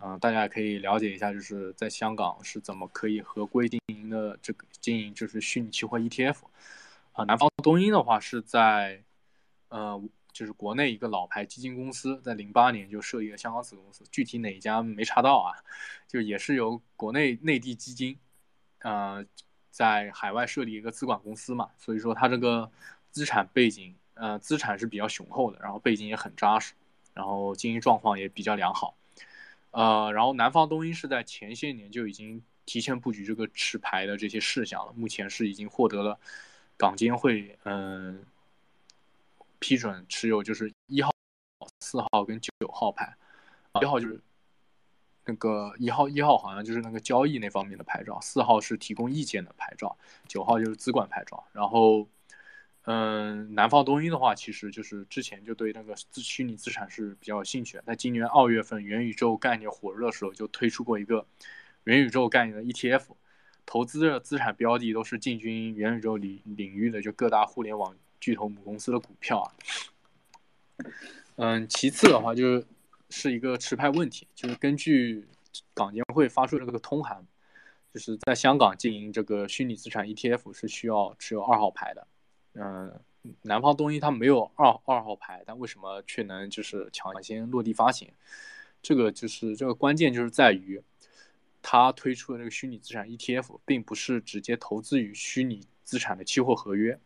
嗯、呃，大家也可以了解一下，就是在香港是怎么可以合规经营的这个经营，就是虚拟期货 E T F。啊、呃，南方东英的话是在，呃，就是国内一个老牌基金公司，在零八年就设立了香港子公司，具体哪一家没查到啊？就也是由国内内地基金，呃，在海外设立一个资管公司嘛，所以说它这个。资产背景，呃，资产是比较雄厚的，然后背景也很扎实，然后经营状况也比较良好，呃，然后南方东英是在前些年就已经提前布局这个持牌的这些事项了，目前是已经获得了港监会，嗯、呃，批准持有就是一号、四号跟九号牌。一号就是那个一号一号好像就是那个交易那方面的牌照，四号是提供意见的牌照，九号就是资管牌照。然后，嗯，南方东英的话，其实就是之前就对那个虚拟资产是比较有兴趣的。在今年二月份元宇宙概念火热的时候，就推出过一个元宇宙概念的 E T F， 投资的资产标的都是进军元宇宙领领域的就各大互联网巨头母公司的股票啊。嗯，其次的话就是。是一个持牌问题，就是根据港监会发出这个通函，就是在香港经营这个虚拟资产 E T F 是需要持有二号牌的。嗯，南方东英它没有二二号牌，但为什么却能就是抢先落地发行？这个就是这个关键就是在于，它推出的这个虚拟资产 E T F 并不是直接投资于虚拟资产的期货合约，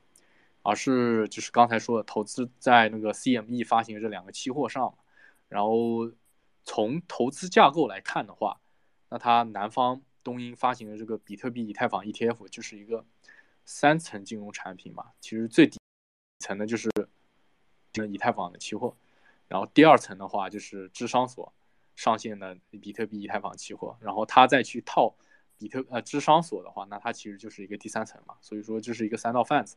而是就是刚才说的投资在那个 C M E 发行的这两个期货上。然后从投资架构来看的话，那它南方东英发行的这个比特币以太坊 E T F 就是一个三层金融产品嘛。其实最底层的就是以太坊的期货，然后第二层的话就是芝商所上线的比特币以太坊期货，然后它再去套比特呃芝商所的话，那它其实就是一个第三层嘛。所以说就是一个三道贩子。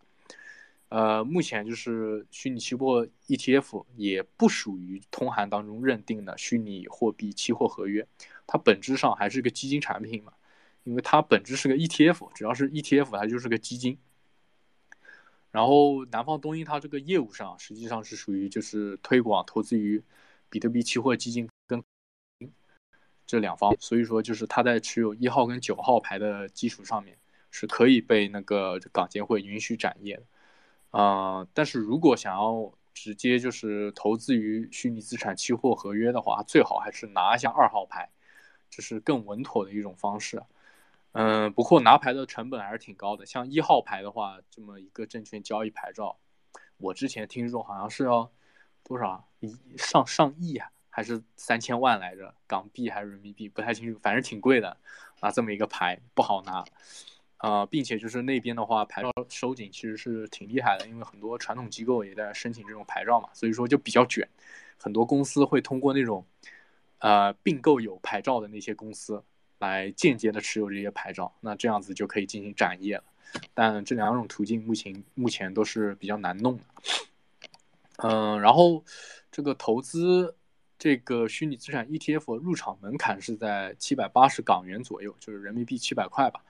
呃，目前就是虚拟期货 E T F 也不属于通函当中认定的虚拟货币期货合约，它本质上还是个基金产品嘛，因为它本质是个 E T F， 只要是 E T F 它就是个基金。然后南方东英它这个业务上实际上是属于就是推广投资于比特币期货基金跟这两方，所以说就是它在持有一号跟九号牌的基础上面是可以被那个港监会允许展业的。呃，但是如果想要直接就是投资于虚拟资产期货合约的话，最好还是拿一下二号牌，这是更稳妥的一种方式。嗯、呃，不过拿牌的成本还是挺高的，像一号牌的话，这么一个证券交易牌照，我之前听说好像是要多少上上亿啊，还是三千万来着，港币还是人民币不太清楚，反正挺贵的。拿这么一个牌不好拿。呃，并且就是那边的话，牌照收紧其实是挺厉害的，因为很多传统机构也在申请这种牌照嘛，所以说就比较卷。很多公司会通过那种，呃，并购有牌照的那些公司来间接的持有这些牌照，那这样子就可以进行展业了。但这两种途径目前目前都是比较难弄的。嗯、呃，然后这个投资这个虚拟资产 E T F 入场门槛是在七百八十港元左右，就是人民币七百块吧。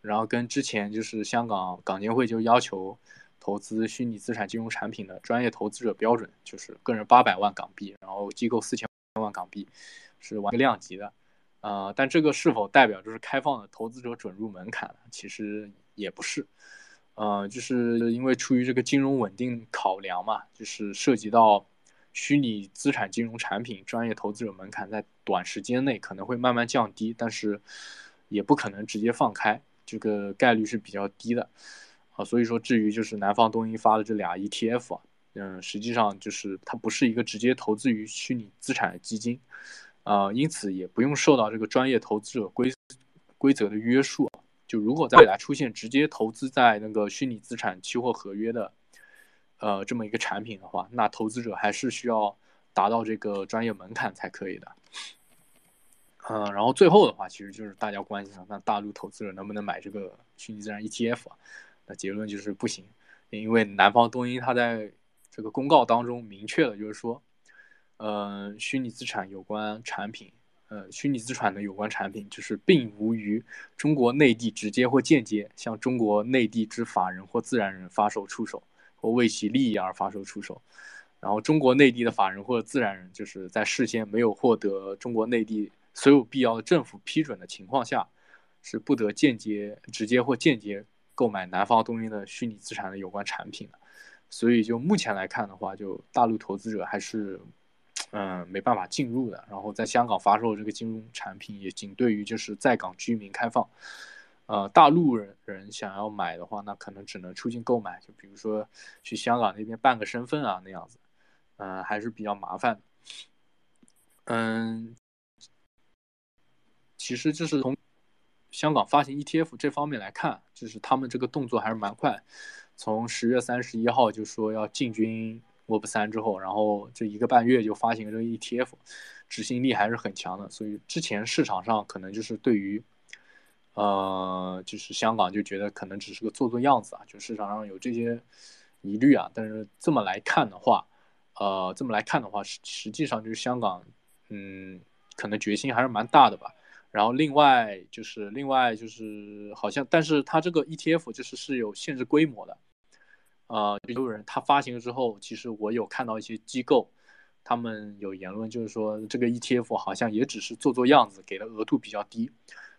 然后跟之前就是香港港监会就要求投资虚拟资产金融产品的专业投资者标准，就是个人八百万港币，然后机构四千万港币，是完全量级的。呃，但这个是否代表就是开放的投资者准入门槛呢？其实也不是。呃，就是因为出于这个金融稳定考量嘛，就是涉及到虚拟资产金融产品专业投资者门槛在短时间内可能会慢慢降低，但是也不可能直接放开。这个概率是比较低的，啊，所以说至于就是南方东英发的这俩 E T F 啊，嗯，实际上就是它不是一个直接投资于虚拟资产的基金，呃，因此也不用受到这个专业投资者规规则的约束。就如果在未来出现直接投资在那个虚拟资产期货合约的，呃，这么一个产品的话，那投资者还是需要达到这个专业门槛才可以的。嗯，然后最后的话，其实就是大家关心啊，那大陆投资者能不能买这个虚拟资产 E T F 啊？那结论就是不行，因为南方东英它在这个公告当中明确了，就是说，呃，虚拟资产有关产品，呃，虚拟资产的有关产品，就是并无于中国内地直接或间接向中国内地之法人或自然人发售出售，或为其利益而发售出售。然后中国内地的法人或者自然人，就是在事先没有获得中国内地所有必要的政府批准的情况下，是不得间接、直接或间接购买南方东英的虚拟资产的有关产品的。所以就目前来看的话，就大陆投资者还是嗯、呃、没办法进入的。然后在香港发售这个金融产品，也仅对于就是在港居民开放。呃，大陆人人想要买的话，那可能只能出境购买，就比如说去香港那边办个身份啊那样子，嗯、呃，还是比较麻烦的。嗯。其实就是从香港发行 E T F 这方面来看，就是他们这个动作还是蛮快，从十月三十一号就说要进军 Web 三之后，然后这一个半月就发行了这个 E T F， 执行力还是很强的。所以之前市场上可能就是对于呃，就是香港就觉得可能只是个做做样子啊，就市场上有这些疑虑啊。但是这么来看的话，呃，这么来看的话，实实际上就是香港，嗯，可能决心还是蛮大的吧。然后另外就是另外就是好像，但是它这个 E T F 就是是有限制规模的，呃，有人他发行之后，其实我有看到一些机构，他们有言论就是说这个 E T F 好像也只是做做样子，给的额度比较低。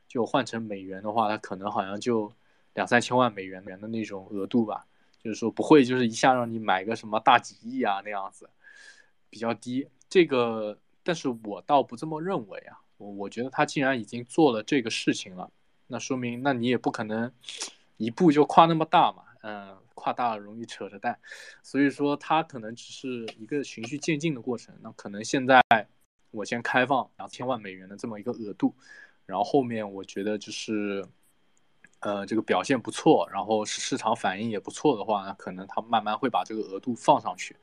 就换成美元的话，它可能好像就两三千万美元的那种额度吧，就是说不会就是一下让你买个什么大几亿啊那样子，比较低。这个，但是我倒不这么认为啊，我我觉得他既然已经做了这个事情了，那说明那你也不可能一步就跨那么大嘛，嗯，跨大容易扯着蛋，所以说它可能只是一个循序渐进的过程。那可能现在我先开放两千万美元的这么一个额度。然后后面我觉得就是，呃，这个表现不错，然后市场反应也不错的话呢，可能它慢慢会把这个额度放上去。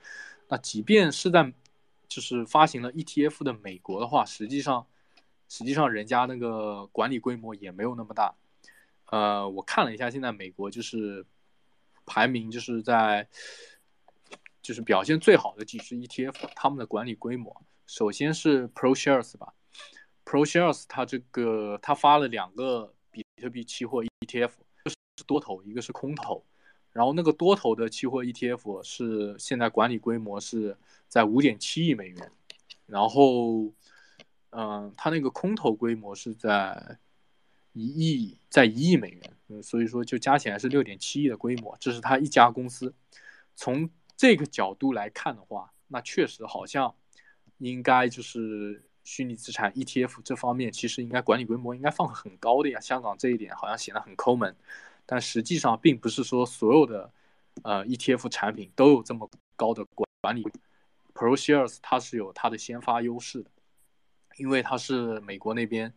那即便是在就是发行了 E T F 的美国的话，实际上实际上人家那个管理规模也没有那么大。呃，我看了一下，现在美国就是排名就是在就是表现最好的几只 E T F， 他们的管理规模，首先是 ProShares 吧。ProShares 它这个它发了两个比特币期货 E T F， 一个是多头，一个是空头。然后那个多头的期货 E T F 是现在管理规模是在 五点七亿美元，然后嗯，它那个空头规模是在一亿，在一亿美元，嗯，所以说就加起来是 六点七亿的规模，这是它一家公司。从这个角度来看的话，那确实好像应该就是虚拟资产 E T F 这方面其实应该管理规模应该放很高的呀，香港这一点好像显得很抠门，但实际上并不是说所有的呃 E T F 产品都有这么高的管理。 ProShares 它是有它的先发优势的，因为它是美国那边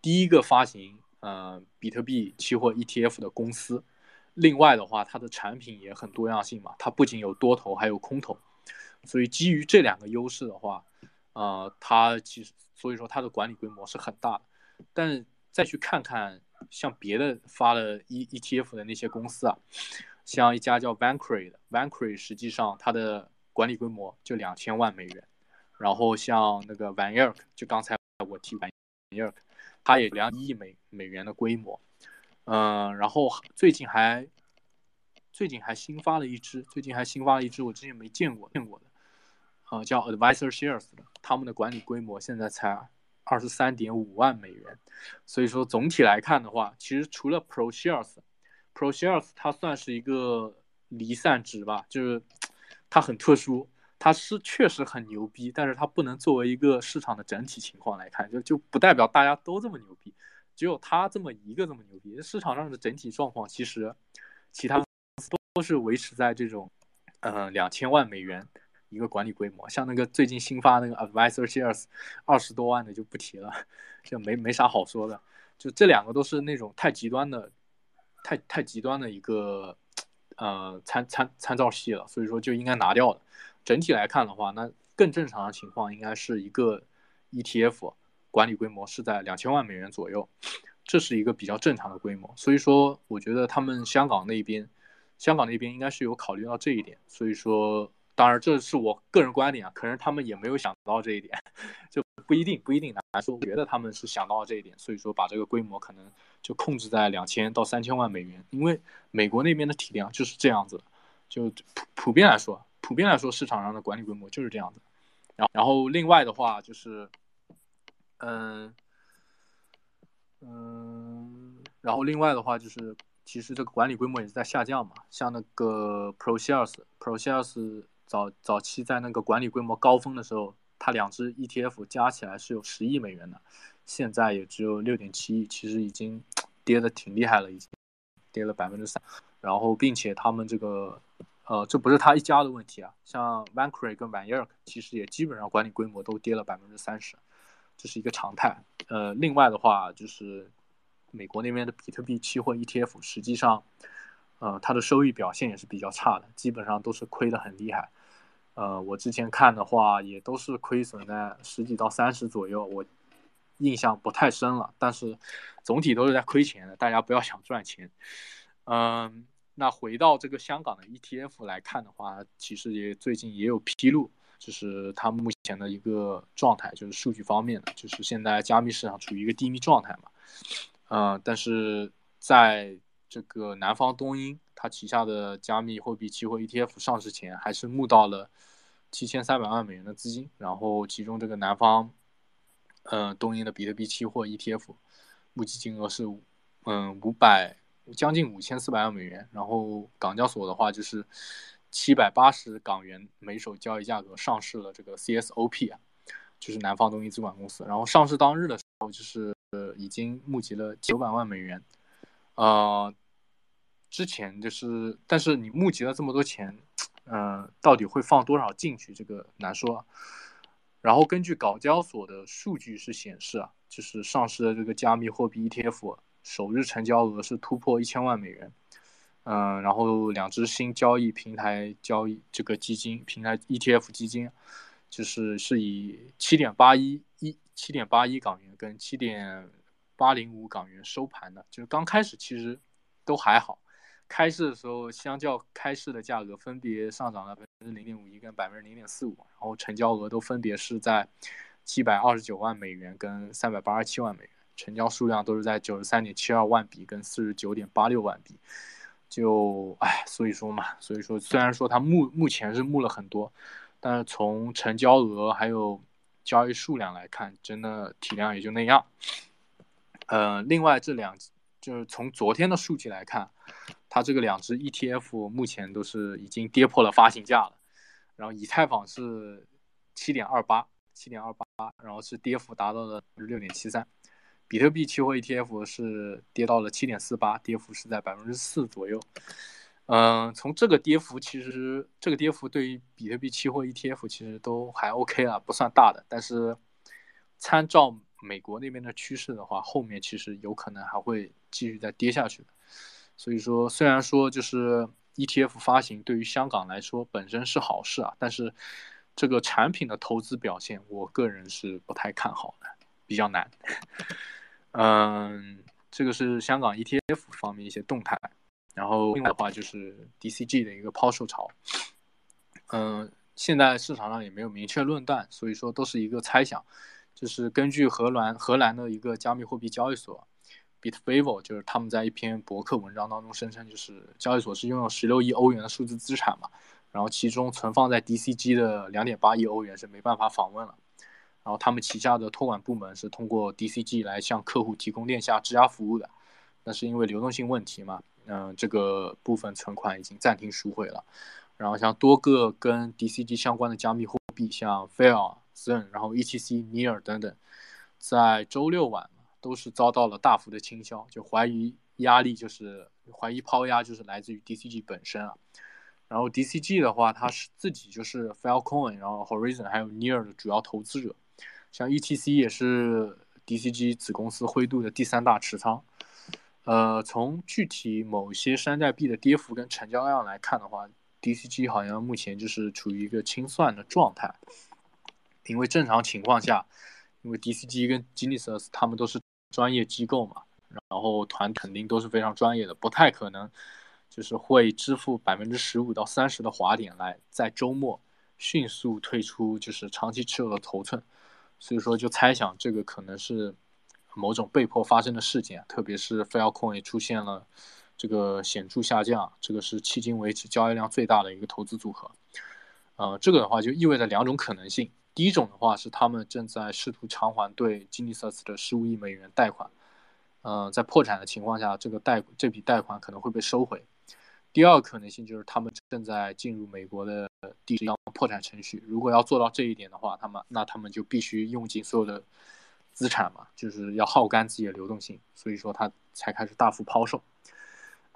第一个发行呃比特币期货 E T F 的公司。另外的话，它的产品也很多样性嘛，它不仅有多头还有空头，所以基于这两个优势的话，呃，它其实所以说它的管理规模是很大的。但再去看看像别的发了 E T F 的那些公司啊，像一家叫 Vanquish 的 Vanquish 实际上它的管理规模就两千万美元，然后像那个 Van Yerk， 就刚才我提 Van Yerk， 它也两亿美美元的规模，嗯、呃，然后最近还最近还新发了一只，最近还新发了一只我之前没见过见过的。呃，叫 AdvisorShares 的，他们的管理规模现在才 二十三点五万美元，所以说总体来看的话，其实除了 ProShares， ProShares 它算是一个离散值吧，就是它很特殊，它是确实很牛逼，但是它不能作为一个市场的整体情况来看，就就不代表大家都这么牛逼，只有它这么一个这么牛逼。市场上的整体状况其实其他都是维持在这种呃两千万美元。一个管理规模，像那个最近新发那个 AdvisorShares 二十多万的就不提了，就没没啥好说的。就这两个都是那种太极端的，太太极端的一个呃参参参照系了，所以说就应该拿掉的。整体来看的话，那更正常的情况应该是一个 E T F 管理规模是在两千万美元左右，这是一个比较正常的规模。所以说，我觉得他们香港那边，香港那边应该是有考虑到这一点，所以说。当然，这是我个人观点啊，可能他们也没有想到这一点，就不一定不一定难说。我觉得他们是想到了这一点，所以说把这个规模可能就控制在两千到三千万美元，因为美国那边的体量就是这样子的，就普普遍来说，普遍来说市场上的管理规模就是这样子。然后，然后另外的话就是，嗯嗯，然后另外的话就是，其实这个管理规模也是在下降嘛，像那个 ProShares ProShares。早早期在那个管理规模高峰的时候，它两只 E T F 加起来是有十亿美元的，现在也只有六点七亿，其实已经跌的挺厉害了，已经跌了百分之三。然后，并且他们这个，呃，这不是他一家的问题啊，像 Vanquish 跟 Van Yerk 其实也基本上管理规模都跌了百分之三十，这是一个常态。呃，另外的话就是美国那边的比特币期货 E T F 实际上。呃，它的收益表现也是比较差的，基本上都是亏得很厉害。呃，我之前看的话也都是亏损在十几到三十左右，我印象不太深了，但是总体都是在亏钱的，大家不要想赚钱。嗯，那回到这个香港的 E T F 来看的话，其实也最近也有披露，就是它目前的一个状态，就是数据方面的，就是现在加密市场处于一个低迷状态嘛。嗯，但是在这个南方东英它旗下的加密货币期货 E T F 上市前，还是募到了七千三百万美元的资金，然后其中这个南方呃东英的比特币期货 E T F 募集金额是嗯五百将近五千四百万美元，然后港交所的话就是七百八十港元每手交易价格上市了这个 C S O P 啊，就是南方东英资管公司，然后上市当日的时候就是已经募集了九百万美元，呃。之前就是，但是你募集了这么多钱，呃，到底会放多少进去，这个难说啊。然后根据港交所的数据是显示啊，就是上市的这个加密货币 E T F 首日成交额是突破一千万美元，嗯、呃，然后两只新交易平台交易这个基金平台 E T F 基金，就是是以七点八一一七点八一港元跟七点八零五港元收盘的，就是刚开始其实都还好。开市的时候，相较开市的价格分别上涨了百分之零点五一跟百分之零点四五，然后成交额都分别是在七百二十九万美元跟三百八十七万美元，成交数量都是在九十三点七二万笔跟四十九点八六万笔。就哎，所以说嘛，所以说虽然说它目目前是募了很多，但是从成交额还有交易数量来看，真的体量也就那样。呃，另外这两就是从昨天的数据来看。它这个两只 E T F 目前都是已经跌破了发行价了，然后以太坊是 七点二八 七点二八， 然后是跌幅达到了 百分之六点七三， 比特币期货 E T F 是跌到了 七点四八， 跌幅是在 百分之四 左右。嗯、呃，从这个跌幅其实这个跌幅对于比特币期货 E T F 其实都还 OK 了，不算大的，但是参照美国那边的趋势的话，后面其实有可能还会继续再跌下去的。所以说，虽然说就是 E T F 发行对于香港来说本身是好事啊，但是这个产品的投资表现，我个人是不太看好的，比较难。嗯，这个是香港 E T F 方面一些动态。然后另外的话就是 D C G 的一个抛售潮，嗯，现在市场上也没有明确论断，所以说都是一个猜想，就是根据荷兰荷兰的一个加密货币交易所。BitVivo 就是他们在一篇博客文章当中声称，就是交易所是拥有十六亿欧元的数字资产嘛，然后其中存放在 D C G 的 两点八 亿欧元是没办法访问了，然后他们旗下的托管部门是通过 D C G 来向客户提供链下质押服务的，但是因为流动性问题嘛，嗯、呃，这个部分存款已经暂停赎回了，然后像多个跟 D C G 相关的加密货币，像 F A I R、Zen， 然后 E T C、Near 等等，在周六晚。都是遭到了大幅的倾销，就怀疑压力就是怀疑抛压就是来自于 D C G 本身啊。然后 D C G 的话，它是自己就是 Filecoin， 然后 Horizon 还有 Near 的主要投资者，像 E T C 也是 D C G 子公司灰度的第三大持仓。呃，从具体某些山寨币的跌幅跟成交量来看的话 ，D C G 好像目前就是处于一个清算的状态，因为正常情况下，因为 D C G 跟 Genesis 他们都是。专业机构嘛，然后团肯定都是非常专业的，不太可能就是会支付百分之十五到三十的滑点来在周末迅速退出就是长期持有的头寸，所以说就猜想这个可能是某种被迫发生的事件，特别是 Filecoin 也出现了这个显著下降，这个是迄今为止交易量最大的一个投资组合。呃，这个的话就意味着两种可能性。第一种的话是他们正在试图偿还对 Genesis 的十五亿美元贷款，呃，在破产的情况下，这个贷这笔贷款可能会被收回。第二个可能性就是他们正在进入美国的地质破产程序。如果要做到这一点的话，他们那他们就必须用尽所有的资产嘛，就是要耗干自己的流动性，所以说他才开始大幅抛售。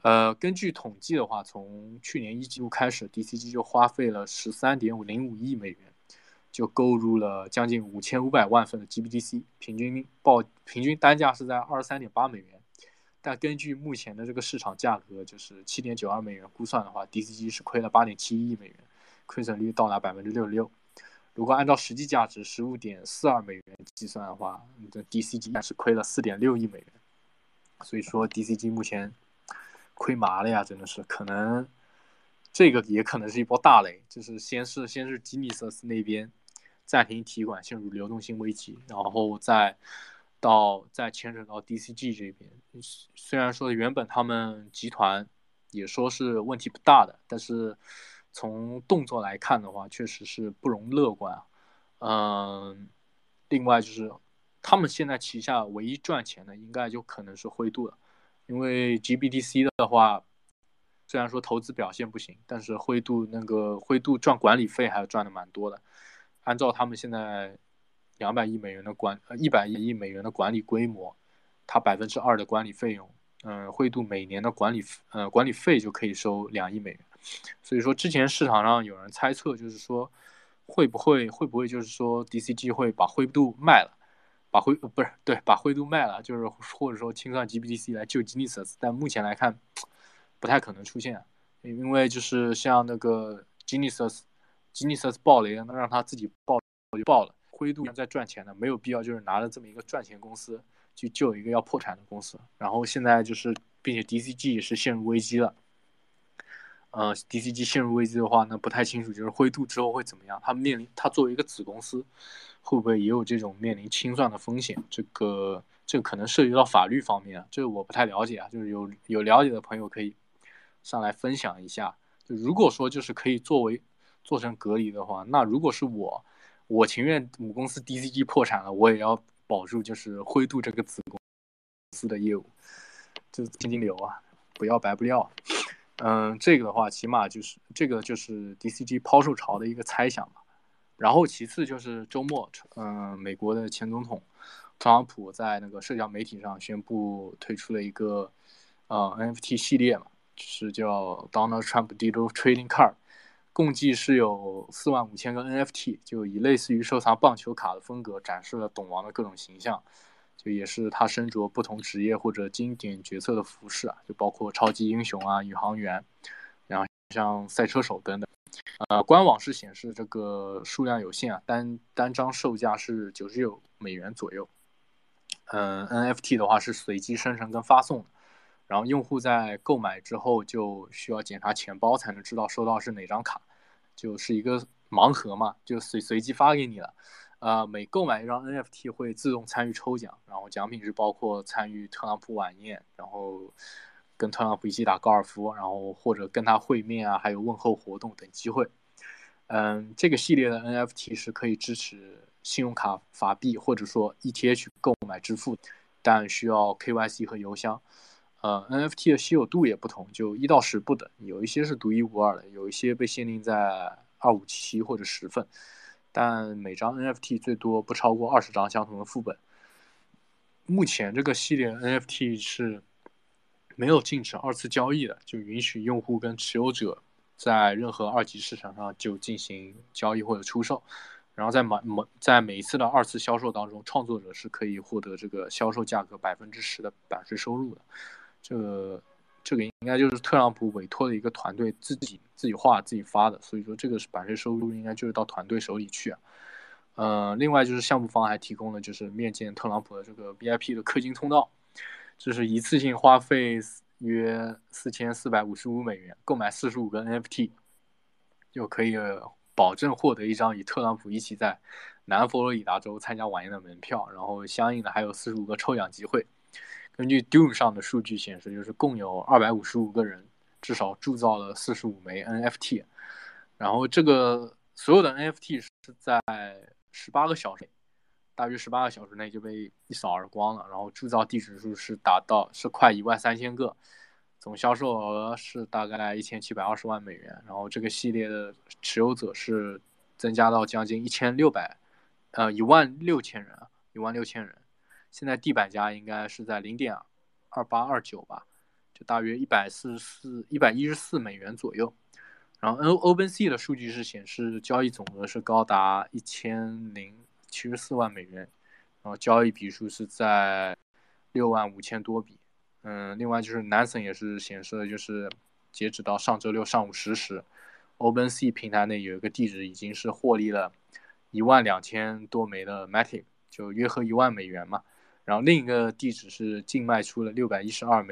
呃，根据统计的话，从去年一季度开始 ，D C G 就花费了 十三点五零五 亿美元。就购入了将近五千五百万份的 G B T C， 平均报平均单价是在二十三点八美元，但根据目前的这个市场价格，就是七点九二美元估算的话 ，D C G 是亏了八点七一亿美元，亏损率到达 百分之六十六。如果按照实际价值 十五点四二 美元计算的话，你的 D C G 是亏了 四点六亿美元。所以说 D C G 目前亏麻了呀，真的是，可能这个也可能是一波大雷，就是先是先是吉尼斯那边暂停提款陷入流动性危机，然后再到再牵扯到 D C G 这边。虽然说原本他们集团也说是问题不大的，但是从动作来看的话，确实是不容乐观啊。嗯，另外就是他们现在旗下唯一赚钱的应该就可能是灰度了，因为 G B T C 的话虽然说投资表现不行，但是灰度那个灰度赚管理费还赚的蛮多的。按照他们现在两百亿美元的管一百亿美元的管理规模，它 百分之二 的管理费用，嗯，灰度每年的管理呃管理费就可以收两亿美元。所以说之前市场上有人猜测，就是说会不会会不会就是说 D C G 会把灰度卖了，把灰不是对把灰度卖了，就是或者说清算 G B T C 来救 Genesis。 但目前来看不太可能出现，因为就是像那个 Genesis Genesis 爆雷，让他自己爆就爆了，灰度在赚钱的，没有必要就是拿着这么一个赚钱公司去救一个要破产的公司。然后现在就是并且 D C G 也是陷入危机了，呃 D C G 陷入危机的话呢，不太清楚就是灰度之后会怎么样，他面临他作为一个子公司会不会也有这种面临清算的风险，这个这个可能涉及到法律方面，这个我不太了解啊，就是有有了解的朋友可以上来分享一下。就如果说就是可以作为做成隔离的话，那如果是我我情愿母公司 D C G 破产了，我也要保住就是灰度这个子公司的业务，就是现金流啊，不要白不要。嗯，这个的话起码就是这个就是 D C G 抛售潮的一个猜想吧。然后其次就是周末，嗯、呃，美国的前总统特朗普在那个社交媒体上宣布推出了一个呃 N F T 系列嘛，就是叫 Donald Trump Digital Trading Card， 共计是有四万五千个 N F T， 就以类似于收藏棒球卡的风格展示了懂王的各种形象，就也是他身着不同职业或者经典角色的服饰啊，就包括超级英雄啊、宇航员，然后像赛车手等等。呃，官网是显示这个数量有限啊，单单张售价是九十九美元左右。嗯、呃、，N F T 的话是随机生成跟发送的，然后用户在购买之后就需要检查钱包才能知道收到是哪张卡，就是一个盲盒嘛，就随随机发给你了。呃，每购买一张 N F T 会自动参与抽奖，然后奖品是包括参与特朗普晚宴，然后跟特朗普一起打高尔夫，然后或者跟他会面啊，还有问候活动等机会。嗯，这个系列的 N F T 是可以支持信用卡、法币或者说 E T H 购买支付，但需要 K Y C 和邮箱。呃 ，N F T 的稀有度也不同，就一到十不等，有一些是独一无二的，有一些被限定在二五七或者十份。但每张 N F T 最多不超过二十张相同的副本。目前这个系列 N F T 是没有禁止二次交易的，就允许用户跟持有者在任何二级市场上就进行交易或者出售。然后在每在每一次的二次销售当中，创作者是可以获得这个销售价格 百分之十 的版税收入的。这个这个应该就是特朗普委托的一个团队自己自己画自己发的，所以说这个是版税收入应该就是到团队手里去、啊。呃，另外就是项目方还提供了就是面见特朗普的这个 V I P 的氪金通道，就是一次性花费约四千四百五十五美元购买四十五个 N F T， 就可以保证获得一张与特朗普一起在南佛罗里达州参加晚宴的门票，然后相应的还有四十五个抽奖机会。根据 Doom 上的数据显示，就是共有二百五十五个人至少铸造了四十五枚 N F T， 然后这个所有的 N F T 是在十八个小时内，大约十八个小时内就被一扫而光了，然后铸造地址数是达到是快一万三千个，总销售额是大概一千七百二十万美元，然后这个系列的持有者是增加到将近一千六百呃一万六千人一万六千人。现在地板价应该是在 零点二八二九 吧，就大约一百四十四美元左右。然后 OpenSea 的数据是显示交易总额是高达一千零七十四万美元，然后交易笔数是在六万五千多笔。嗯，另外就是 Nansen 也是显示了就是截止到上周六上午十时， OpenSea 平台内有一个地址已经是获利了一万两千多枚的 Matic， 就约合一万美元嘛。然后另一个地址是净卖出了六百一十二枚。